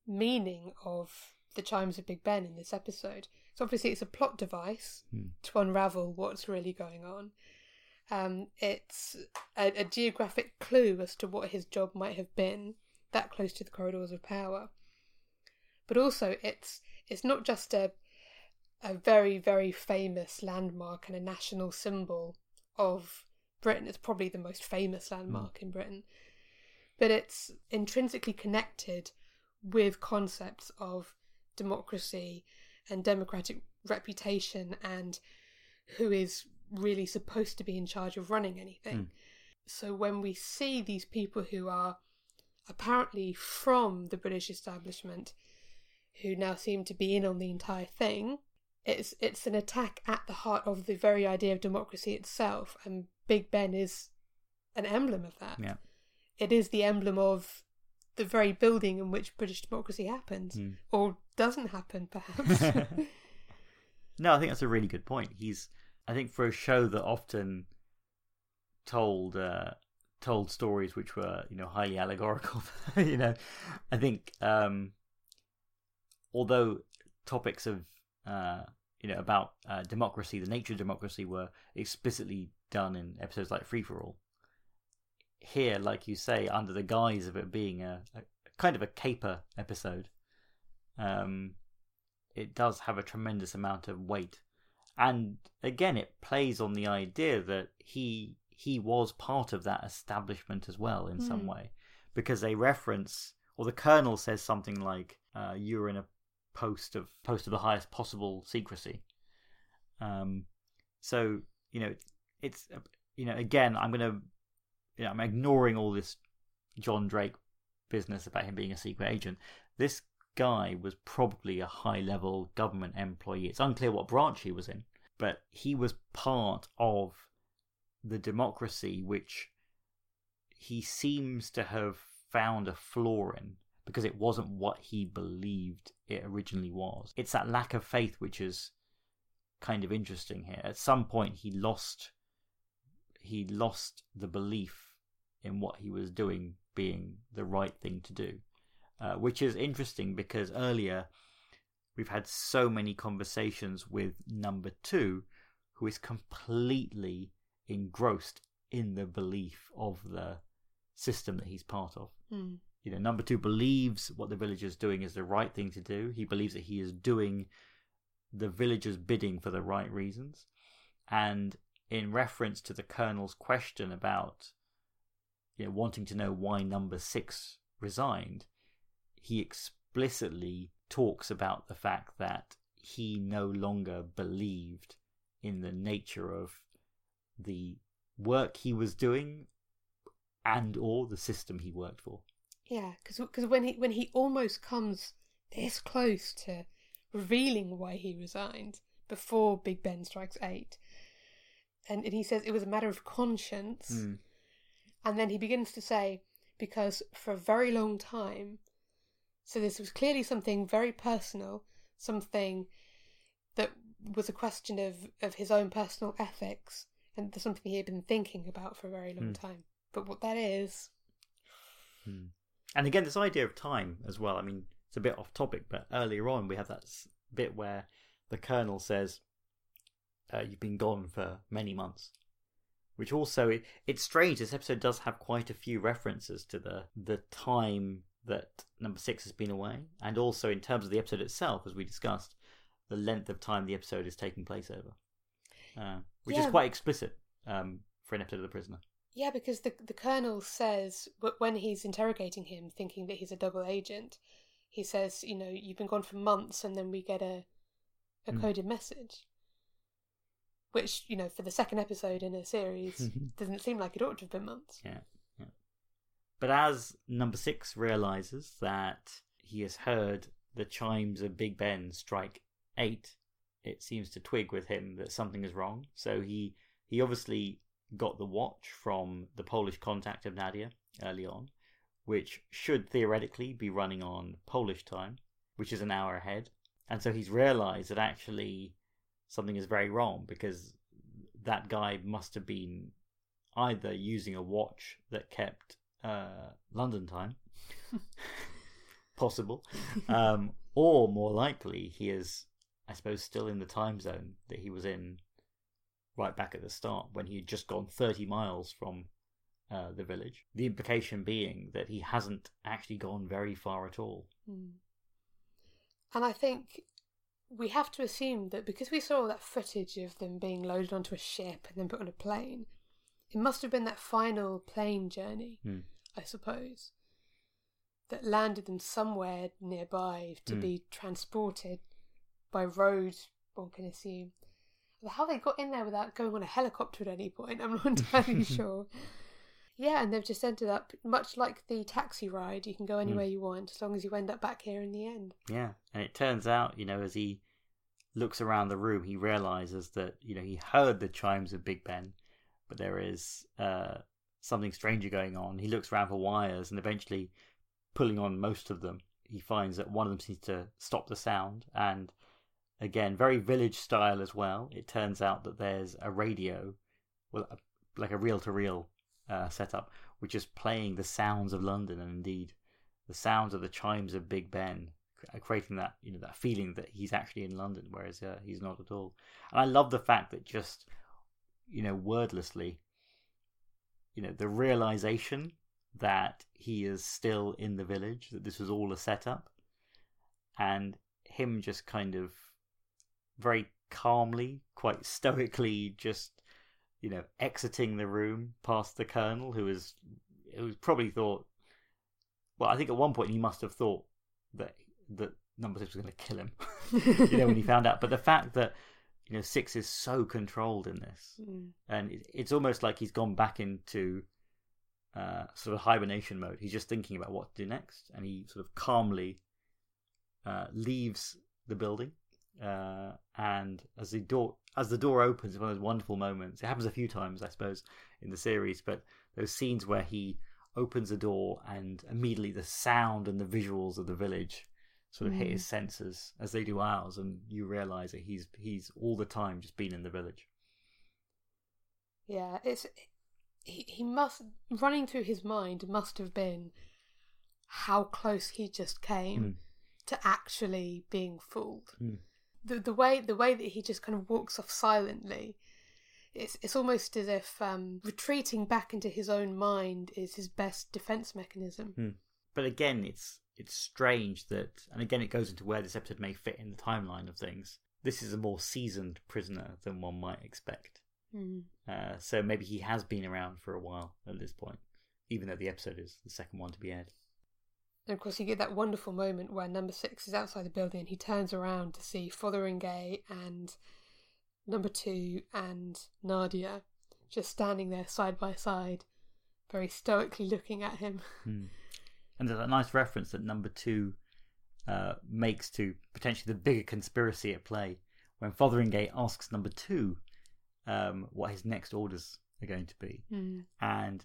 meaning of the chimes of Big Ben in this episode. So obviously it's a plot device mm. to unravel what's really going on. Um, it's a, a geographic clue as to what his job might have been, that close to the corridors of power. But also it's it's not just a a very, very famous landmark and a national symbol of Britain. It's probably the most famous landmark mm. in Britain. But it's intrinsically connected with concepts of democracy and democratic reputation and who is really supposed to be in charge of running anything. Mm. So when we see these people who are apparently from the British establishment, who now seem to be in on the entire thing, it's it's an attack at the heart of the very idea of democracy itself, and Big Ben is an emblem of that. Yeah. It is the emblem of the very building in which British democracy happens, mm. or doesn't happen, perhaps. No, I think that's a really good point. He's, I think, for a show that often told uh, told stories which were, you know, highly allegorical, you know, I think um, although topics of uh, you know about uh, democracy, the nature of democracy, were explicitly done in episodes like Free for All, here, like you say, under the guise of it being a, a kind of a caper episode, um, it does have a tremendous amount of weight. And again, it plays on the idea that he he was part of that establishment as well in mm. some way, because they reference, or the colonel says something like, uh, "You were in a post of post of the highest possible secrecy." Um, so you know, it's you know, again, I'm gonna, you know, I'm ignoring all this John Drake business about him being a secret agent. This guy was probably a high-level government employee. It's unclear what branch he was in, but he was part of the democracy which he seems to have found a flaw in because it wasn't what he believed it originally was. It's that lack of faith which is kind of interesting here. At some point, he lost he lost the belief in what he was doing being the right thing to do. Uh, which is interesting because earlier we've had so many conversations with number two, who is completely engrossed in the belief of the system that he's part of. Mm. You know, number two believes what the villager's doing is the right thing to do. He believes that he is doing the villager's bidding for the right reasons. And in reference to the colonel's question about, you know, wanting to know why number six resigned, he explicitly talks about the fact that he no longer believed in the nature of the work he was doing and or the system he worked for. Yeah, because when he, when he almost comes this close to revealing why he resigned before Big Ben strikes eight, and, and he says it was a matter of conscience, mm. and then he begins to say, because for a very long time, so this was clearly something very personal, something that was a question of, of his own personal ethics, and something he had been thinking about for a very long mm. time. But what that is... Mm. And again, this idea of time as well, I mean, it's a bit off topic, but earlier on we have that bit where the colonel says, uh, you've been gone for many months, which also, it, it's strange, this episode does have quite a few references to the the time that number six has been away, and also in terms of the episode itself, as we discussed, the length of time the episode is taking place over, uh, which yeah. is quite explicit um, for an episode of The Prisoner. Yeah, because the the colonel says, when he's interrogating him, thinking that he's a double agent, he says, you know, you've been gone for months, and then we get a a mm. coded message. Which, you know, for the second episode in a series, doesn't seem like it ought to have been months. Yeah, yeah. But as number six realises that he has heard the chimes of Big Ben strike eight, it seems to twig with him that something is wrong. So he, he obviously... got the watch from the Polish contact of Nadia early on, which should theoretically be running on Polish time, which is an hour ahead. And so he's realised that actually something is very wrong, because that guy must have been either using a watch that kept uh, London time, possible, um, or more likely he is, I suppose, still in the time zone that he was in right back at the start, when he had just gone thirty miles from uh, the village. The implication being that he hasn't actually gone very far at all. Mm. And I think we have to assume that because we saw all that footage of them being loaded onto a ship and then put on a plane, it must have been that final plane journey, mm. I suppose, that landed them somewhere nearby to mm. be transported by road, one can assume. How they got in there without going on a helicopter at any point, I'm not entirely sure. Yeah, and they've just ended up, much like the taxi ride, you can go anywhere mm. you want, as long as you end up back here in the end. Yeah, and it turns out, you know, as he looks around the room, he realises that, you know, he heard the chimes of Big Ben, but there is uh, something stranger going on. He looks around for wires, and eventually, pulling on most of them, he finds that one of them seems to stop the sound, and... again, very village style as well. It turns out that there's a radio, well, a, like a reel-to-reel uh, setup, which is playing the sounds of London and indeed the sounds of the chimes of Big Ben, creating that, you know, that feeling that he's actually in London, whereas uh, he's not at all. And I love the fact that just, you know, wordlessly, you know, the realization that he is still in the village, that this was all a setup, and him just kind of very calmly, quite stoically, just, you know, exiting the room past the colonel, who is, who probably thought, well, I think at one point he must have thought that that number six was going to kill him, you know, when he found out. But the fact that, you know, six is so controlled in this, mm. and it, it's almost like he's gone back into uh, sort of hibernation mode. He's just thinking about what to do next, and he sort of calmly uh, leaves the building. Uh, and as the door as the door opens, it's one of those wonderful moments. It happens a few times, I suppose, in the series, but those scenes where he opens the door and immediately the sound and the visuals of the village sort of mm. hit his senses, as they do ours, and you realise that he's he's all the time just been in the village. Yeah, it's he, he must running through his mind must have been how close he just came mm. to actually being fooled. Mm. The the way the way that he just kind of walks off silently, it's it's almost as if um, retreating back into his own mind is his best defense mechanism. Hmm. but again, it's it's strange that, and again, it goes into where this episode may fit in the timeline of things. This is a more seasoned prisoner than one might expect. Mm. Uh, so maybe he has been around for a while at this point, even though the episode is the second one to be aired. And of course you get that wonderful moment where number six is outside the building and he turns around to see Fotheringay and number two and Nadia just standing there side by side, very stoically looking at him. Hmm. And there's that nice reference that number two uh, makes to potentially the bigger conspiracy at play when Fotheringay asks number two um, what his next orders are going to be. Hmm. And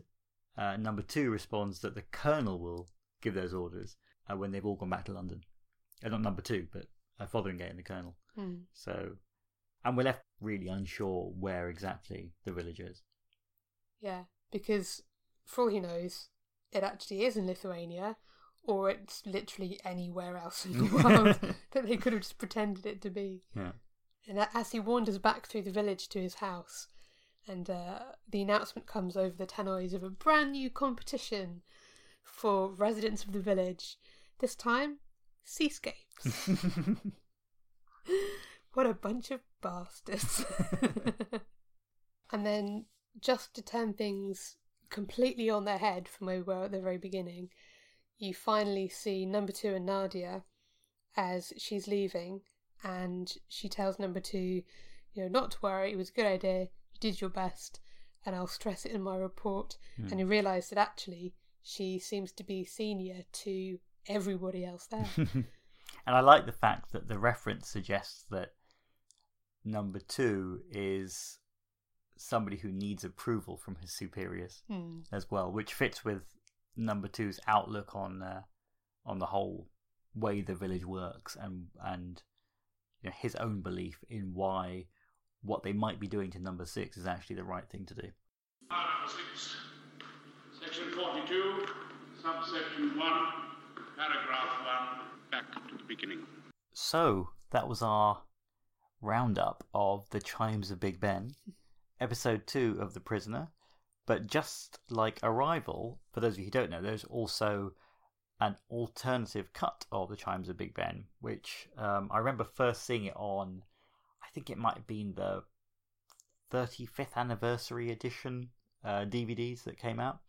uh, number two responds that the colonel will give those orders uh, when they've all gone back to London. Uh, not number two, but uh, Fotheringay and the colonel. Hmm. So, and we're left really unsure where exactly the village is. Yeah, because for all he knows, it actually is in Lithuania, or it's literally anywhere else in the world that they could have just pretended it to be. Yeah. And as he wanders back through the village to his house, and uh, the announcement comes over the tannoys of a brand new competition for residents of the village. This time, seascapes. What a bunch of bastards. And then, just to turn things completely on their head from where we were at the very beginning, you finally see number two and Nadia as she's leaving, and she tells number two, you know, not to worry, it was a good idea, you did your best, and I'll stress it in my report. Mm. And you realise that actually she seems to be senior to everybody else there. And I like the fact that the reference suggests that number two is somebody who needs approval from his superiors mm. as well, which fits with number two's outlook on uh, on the whole way the village works, and and you know, his own belief in why what they might be doing to number six is actually the right thing to do. Article six, Section forty-two, Subsection one, Paragraph one. Back to the beginning. So, that was our roundup of The Chimes of Big Ben, episode two of The Prisoner. But just like Arrival, for those of you who don't know, there's also an alternative cut of The Chimes of Big Ben, which um, I remember first seeing it on, I think it might have been the thirty-fifth anniversary edition uh, D V Ds that came out,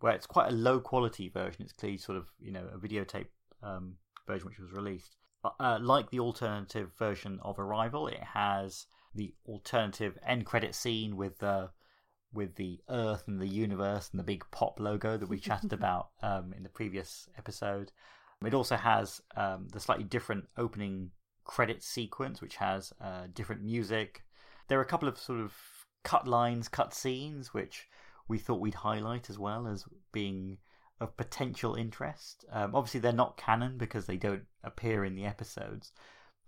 where it's quite a low quality version. It's clearly sort of, you know, a videotape um, version which was released. But, uh, like the alternative version of Arrival, it has the alternative end credit scene with the uh, with the Earth and the universe and the big pop logo that we chatted about um, in the previous episode. It also has um, the slightly different opening credit sequence, which has uh, different music. There are a couple of sort of cut lines, cut scenes, which we thought we'd highlight as well as being of potential interest. Um, obviously, they're not canon because they don't appear in the episodes,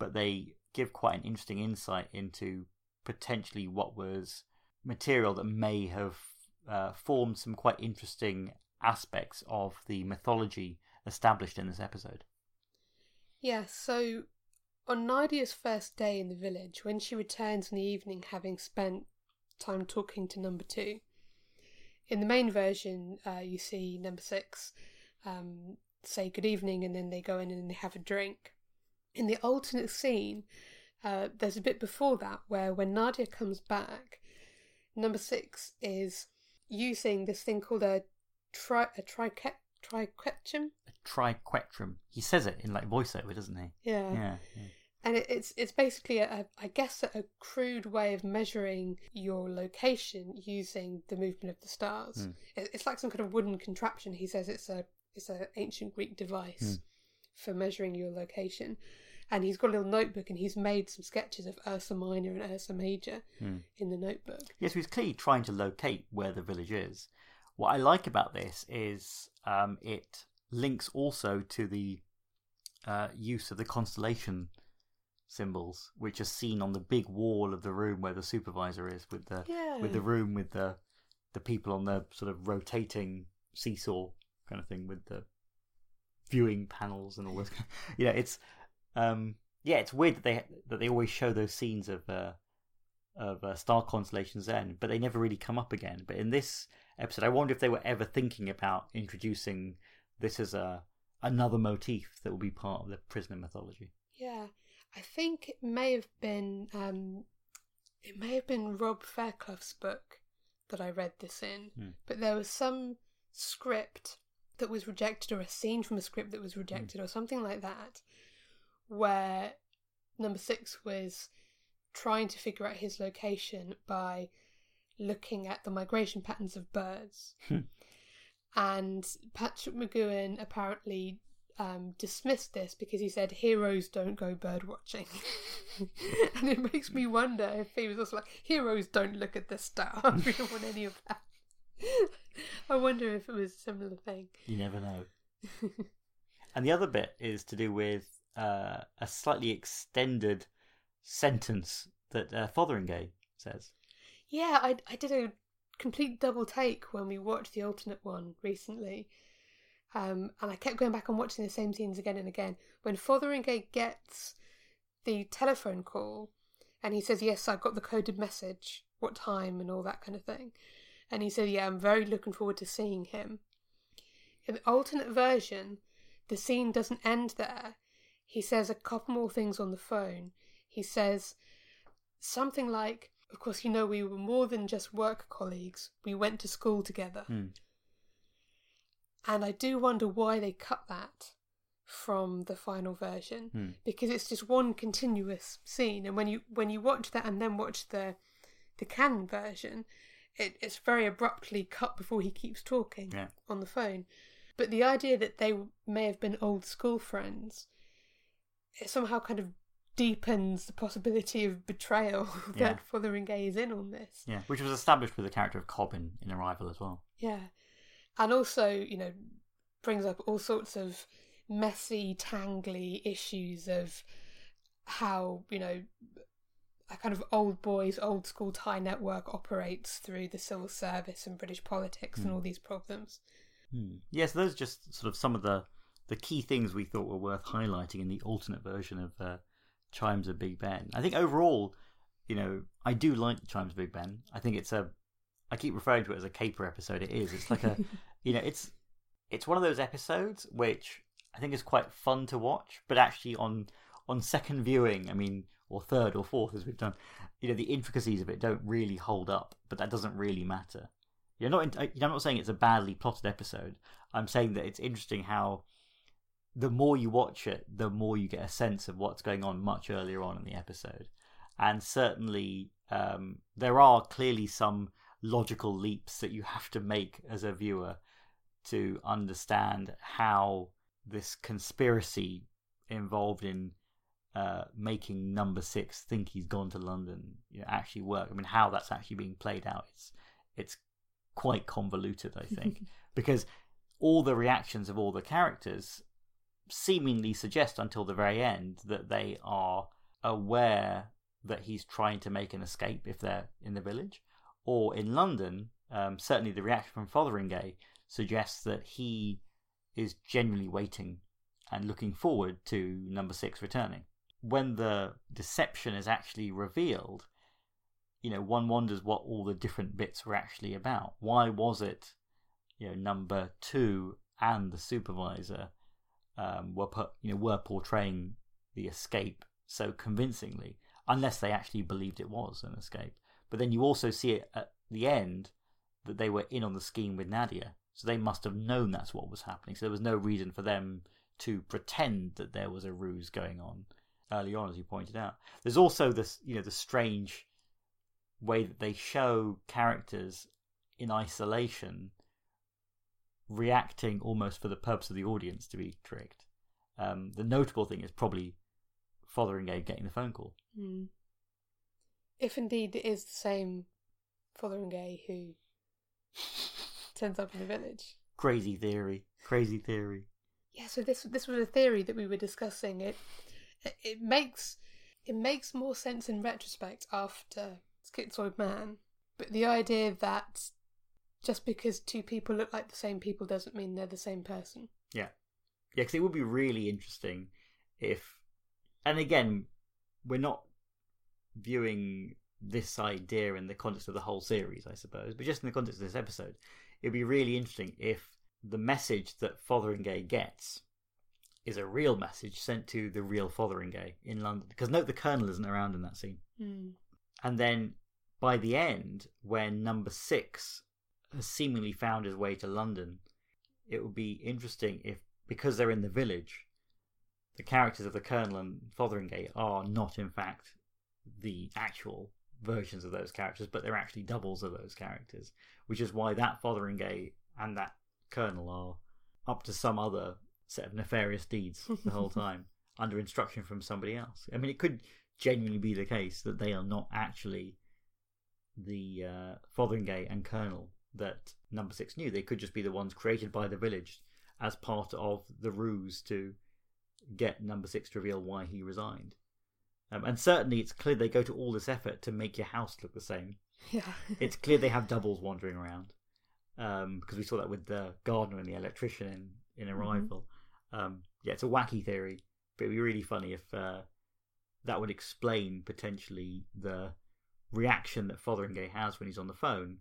but they give quite an interesting insight into potentially what was material that may have uh, formed some quite interesting aspects of the mythology established in this episode. Yeah, so on Nadia's first day in the village, when she returns in the evening having spent time talking to number two, in the main version, uh, you see number six um, say good evening, and then they go in and they have a drink. In the alternate scene, uh, there's a bit before that where when Nadia comes back, number six is using this thing called a tri a trique- triquetrum. A triquetrum. He says it in like voiceover, doesn't he? Yeah. Yeah. yeah. And it, it's it's basically a, I guess a crude way of measuring your location using the movement of the stars. Mm. It, it's like some kind of wooden contraption. He says it's a it's an ancient Greek device mm. for measuring your location. And he's got a little notebook, and he's made some sketches of Ursa Minor and Ursa Major mm. in the notebook. Yes, he's clearly trying to locate where the village is. What I like about this is um, it links also to the uh, use of the constellation symbols, which are seen on the big wall of the room where the supervisor is, with the yeah. with the room with the the people on the sort of rotating seesaw kind of thing, with the viewing panels and all this. yeah, it's. Um, yeah, it's weird that they that they always show those scenes of uh, of uh, star constellations then, but they never really come up again. But in this episode, I wonder if they were ever thinking about introducing this as a another motif that will be part of the prisoner mythology. Yeah, I think it may have been um, it may have been Rob Fairclough's book that I read this in, mm. but there was some script that was rejected, or a scene from a script that was rejected, mm. or something like that, where Number Six was trying to figure out his location by looking at the migration patterns of birds. And Patrick McGoohan apparently um, dismissed this because he said, heroes don't go bird watching. And it makes me wonder if he was also like, heroes don't look at the star. We don't want any of that. I wonder if it was a similar thing. You never know. And the other bit is to do with uh, a slightly extended sentence that uh, Fotheringay says. Yeah, I, I did a complete double take when we watched the alternate one recently, um, and I kept going back and watching the same scenes again and again. When Fotheringay gets the telephone call and he says, yes, I've got the coded message, what time and all that kind of thing, and he said, yeah, I'm very looking forward to seeing him. In the alternate version, the scene doesn't end there. He says a couple more things on the phone. He says something like, of course, you know, we were more than just work colleagues. We went to school together. Mm. And I do wonder why they cut that from the final version, mm. because it's just one continuous scene. And when you when you watch that and then watch the the canon version, it, it's very abruptly cut before he keeps talking yeah. on the phone. But the idea that they may have been old school friends, it somehow kind of deepens the possibility of betrayal that yeah. Fotheringay is in on this. Yeah, which was established with the character of Cobb in, in Arrival as well. Yeah, and also, you know, brings up all sorts of messy, tangly issues of how, you know, a kind of old boys, old school tie network operates through the civil service and British politics mm. and all these problems. Mm. Yeah, so those are just sort of some of the, the key things we thought were worth highlighting in the alternate version of uh, Chimes of Big Ben. I think overall, you know, I do like the Chimes of Big Ben. I think it's a, I keep referring to it as a caper episode. It is. It's like a, you know, it's it's one of those episodes which I think is quite fun to watch, but actually on on second viewing, I mean, or third or fourth as we've done, you know, the intricacies of it don't really hold up, but that doesn't really matter. You're not. In, I'm not saying it's a badly plotted episode. I'm saying that it's interesting how the more you watch it, the more you get a sense of what's going on much earlier on in the episode. And certainly um, there are clearly some logical leaps that you have to make as a viewer to understand how this conspiracy involved in uh, making Number Six think he's gone to London, you know, actually work. I mean, how that's actually being played out. It's, it's quite convoluted, I think, because all the reactions of all the characters seemingly suggest until the very end that they are aware that he's trying to make an escape if they're in the village or in London. Um, certainly the reaction from Fotheringay suggests that he is genuinely waiting and looking forward to Number Six returning. When the deception is actually revealed, you know, one wonders what all the different bits were actually about. Why was it, you know, Number Two and the supervisor Um, were put, you know, were portraying the escape so convincingly, unless they actually believed it was an escape. But then you also see it at the end that they were in on the scheme with Nadia, so they must have known that's what was happening. So there was no reason for them to pretend that there was a ruse going on early on, as you pointed out. There's also this, you know, the strange way that they show characters in isolation reacting almost for the purpose of the audience to be tricked. Um, the notable thing is probably Fotheringay getting the phone call. Mm. If indeed it is the same Fotheringay who turns up in the village. Crazy theory. Crazy theory. Yeah, so this this was a theory that we were discussing. It it makes it makes more sense in retrospect after Schizoid Man. But the idea that just because two people look like the same people doesn't mean they're the same person. Yeah. Yeah, because it would be really interesting if... And again, we're not viewing this idea in the context of the whole series, I suppose, but just in the context of this episode, it'd be really interesting if the message that Fotheringay gets is a real message sent to the real Fotheringay in London. Because note the Colonel isn't around in that scene. Mm. And then by the end, when Number Six has seemingly found his way to London, it would be interesting if, because they're in the village, the characters of the Colonel and Fotheringay are not, in fact, the actual versions of those characters, but they're actually doubles of those characters, which is why that Fotheringay and that Colonel are up to some other set of nefarious deeds the whole time under instruction from somebody else. I mean, it could genuinely be the case that they are not actually the uh, Fotheringay and Colonel that Number Six knew. They could just be the ones created by the village as part of the ruse to get Number Six to reveal why he resigned. Um, and certainly it's clear they go to all this effort to make your house look the same. Yeah. It's clear they have doubles wandering around, um, because we saw that with the gardener and the electrician in, in Arrival. Mm-hmm. Um, yeah, it's a wacky theory, but it'd be really funny if uh, that would explain potentially the reaction that Fotheringay has when he's on the phone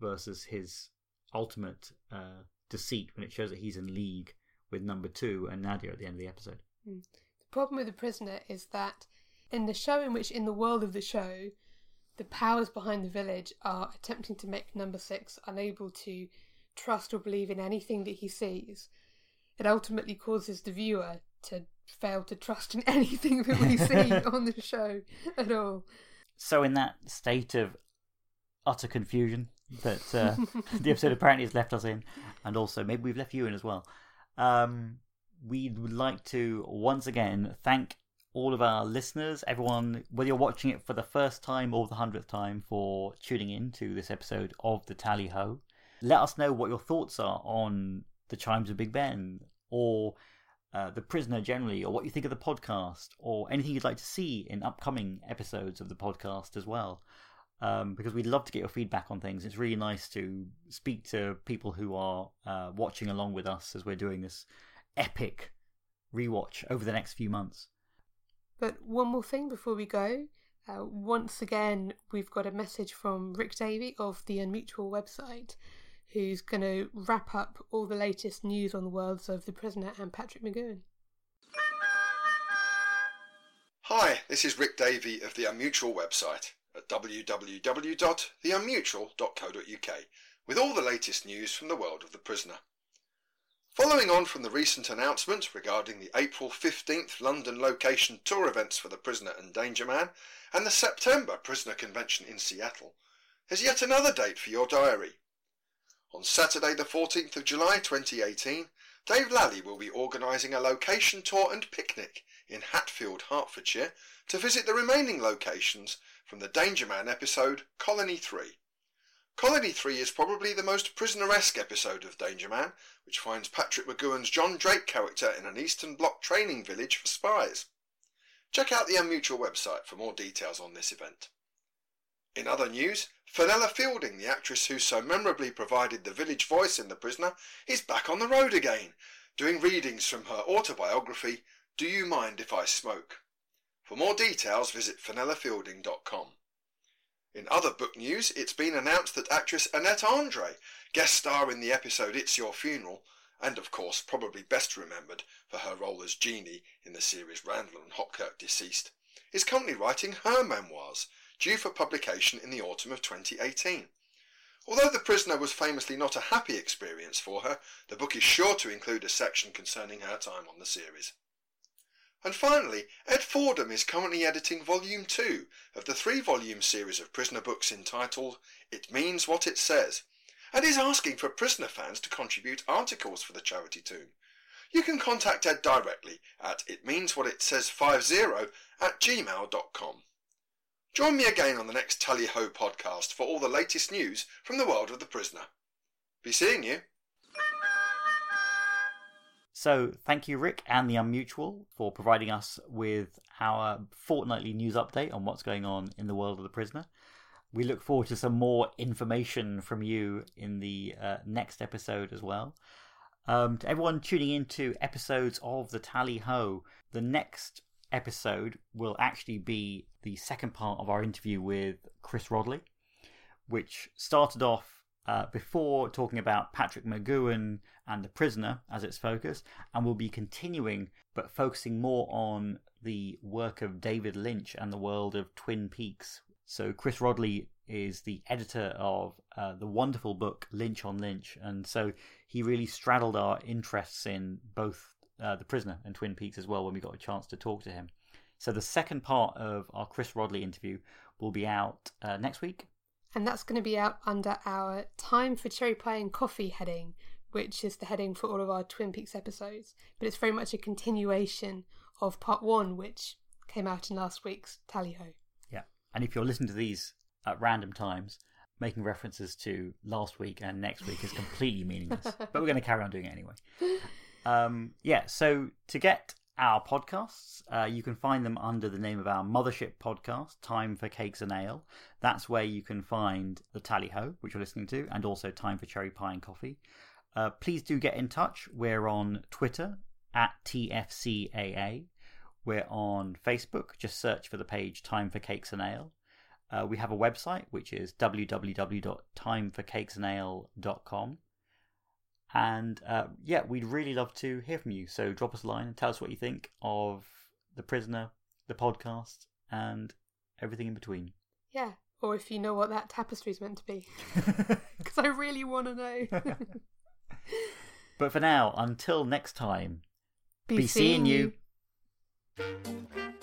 versus his ultimate uh, deceit when it shows that he's in league with Number Two and Nadia at the end of the episode. Mm. The problem with The Prisoner is that in the show in which, in the world of the show, the powers behind the village are attempting to make Number Six unable to trust or believe in anything that he sees, it ultimately causes the viewer to fail to trust in anything that we see on the show at all. So in that state of utter confusion that uh, the episode apparently has left us in, and also maybe we've left you in as well, um, we would like to once again thank all of our listeners, everyone, whether you're watching it for the first time or the hundredth time, for tuning in to this episode of The Tally Ho. Let us know what your thoughts are on The Chimes of Big Ben, or uh, The Prisoner generally, or what you think of the podcast, or anything you'd like to see in upcoming episodes of the podcast as well. Um, because we'd love to get your feedback on things. It's really nice to speak to people who are uh, watching along with us as we're doing this epic rewatch over the next few months. But one more thing before we go. Uh, once again, we've got a message from Rick Davey of the Unmutual website, who's going to wrap up all the latest news on the worlds of The Prisoner and Patrick McGoohan. Hi, this is Rick Davey of the Unmutual website at w w w dot the unmutual dot co dot u k with all the latest news from the world of The Prisoner. Following on from the recent announcement regarding the April fifteenth London location tour events for The Prisoner and Danger Man, and the September Prisoner Convention in Seattle, there's yet another date for your diary. On Saturday the fourteenth of July twenty eighteen, Dave Lally will be organising a location tour and picnic in Hatfield, Hertfordshire, to visit the remaining locations from the Danger Man episode Colony three. Colony three is probably the most prisoner-esque episode of Danger Man, which finds Patrick McGoohan's John Drake character in an Eastern Bloc training village for spies. Check out the Unmutual website for more details on this event. In other news, Fenella Fielding, the actress who so memorably provided the village voice in The Prisoner, is back on the road again, doing readings from her autobiography, Do You Mind If I Smoke? For more details, visit fenella fielding dot com. In other book news, it's been announced that actress Annette Andre, guest star in the episode It's Your Funeral, and of course probably best remembered for her role as Jeannie in the series Randall and Hopkirk Deceased, is currently writing her memoirs, due for publication in the autumn of twenty eighteen. Although The Prisoner was famously not a happy experience for her, the book is sure to include a section concerning her time on the series. And finally, Ed Fordham is currently editing Volume two of the three-volume series of Prisoner books entitled It Means What It Says, and is asking for Prisoner fans to contribute articles for the charity tomb. You can contact Ed directly at it means what it says fifty at gmail dot com. Join me again on the next Tally Ho podcast for all the latest news from the world of The Prisoner. Be seeing you. So thank you, Rick, and the Unmutual for providing us with our fortnightly news update on what's going on in the world of The Prisoner. We look forward to some more information from you in the uh, next episode as well. Um, to everyone tuning into episodes of The Tally Ho, the next episode will actually be the second part of our interview with Chris Rodley, which started off uh, before talking about Patrick McGoohan and The Prisoner as its focus, and we'll be continuing but focusing more on the work of David Lynch and the world of Twin Peaks. So Chris Rodley is the editor of uh, the wonderful book Lynch on Lynch, and so he really straddled our interests in both uh, The Prisoner and Twin Peaks as well when we got a chance to talk to him. So the second part of our Chris Rodley interview will be out uh, next week. And that's going to be out under our Time for Cherry Pie and Coffee heading, which is the heading for all of our Twin Peaks episodes. But it's very much a continuation of part one, which came out in last week's Tally Ho. Yeah. And if you're listening to these at random times, making references to last week and next week is completely meaningless. But we're going to carry on doing it anyway. Um, yeah, so to get our podcasts, uh, you can find them under the name of our mothership podcast, Time for Cakes and Ale. That's where you can find The Tally Ho, which you're listening to, and also Time for Cherry Pie and Coffee. Uh, please do get in touch. We're on Twitter, at T F C A A. We're on Facebook. Just search for the page Time for Cakes and Ale. Uh, we have a website, which is w w w dot time for cakes and ale dot com. And uh, yeah, we'd really love to hear from you. So drop us a line and tell us what you think of The Prisoner, the podcast, and everything in between. Yeah, or if you know what that tapestry is meant to be. Because I really want to know. But for now, until next time, be, be seeing you. you.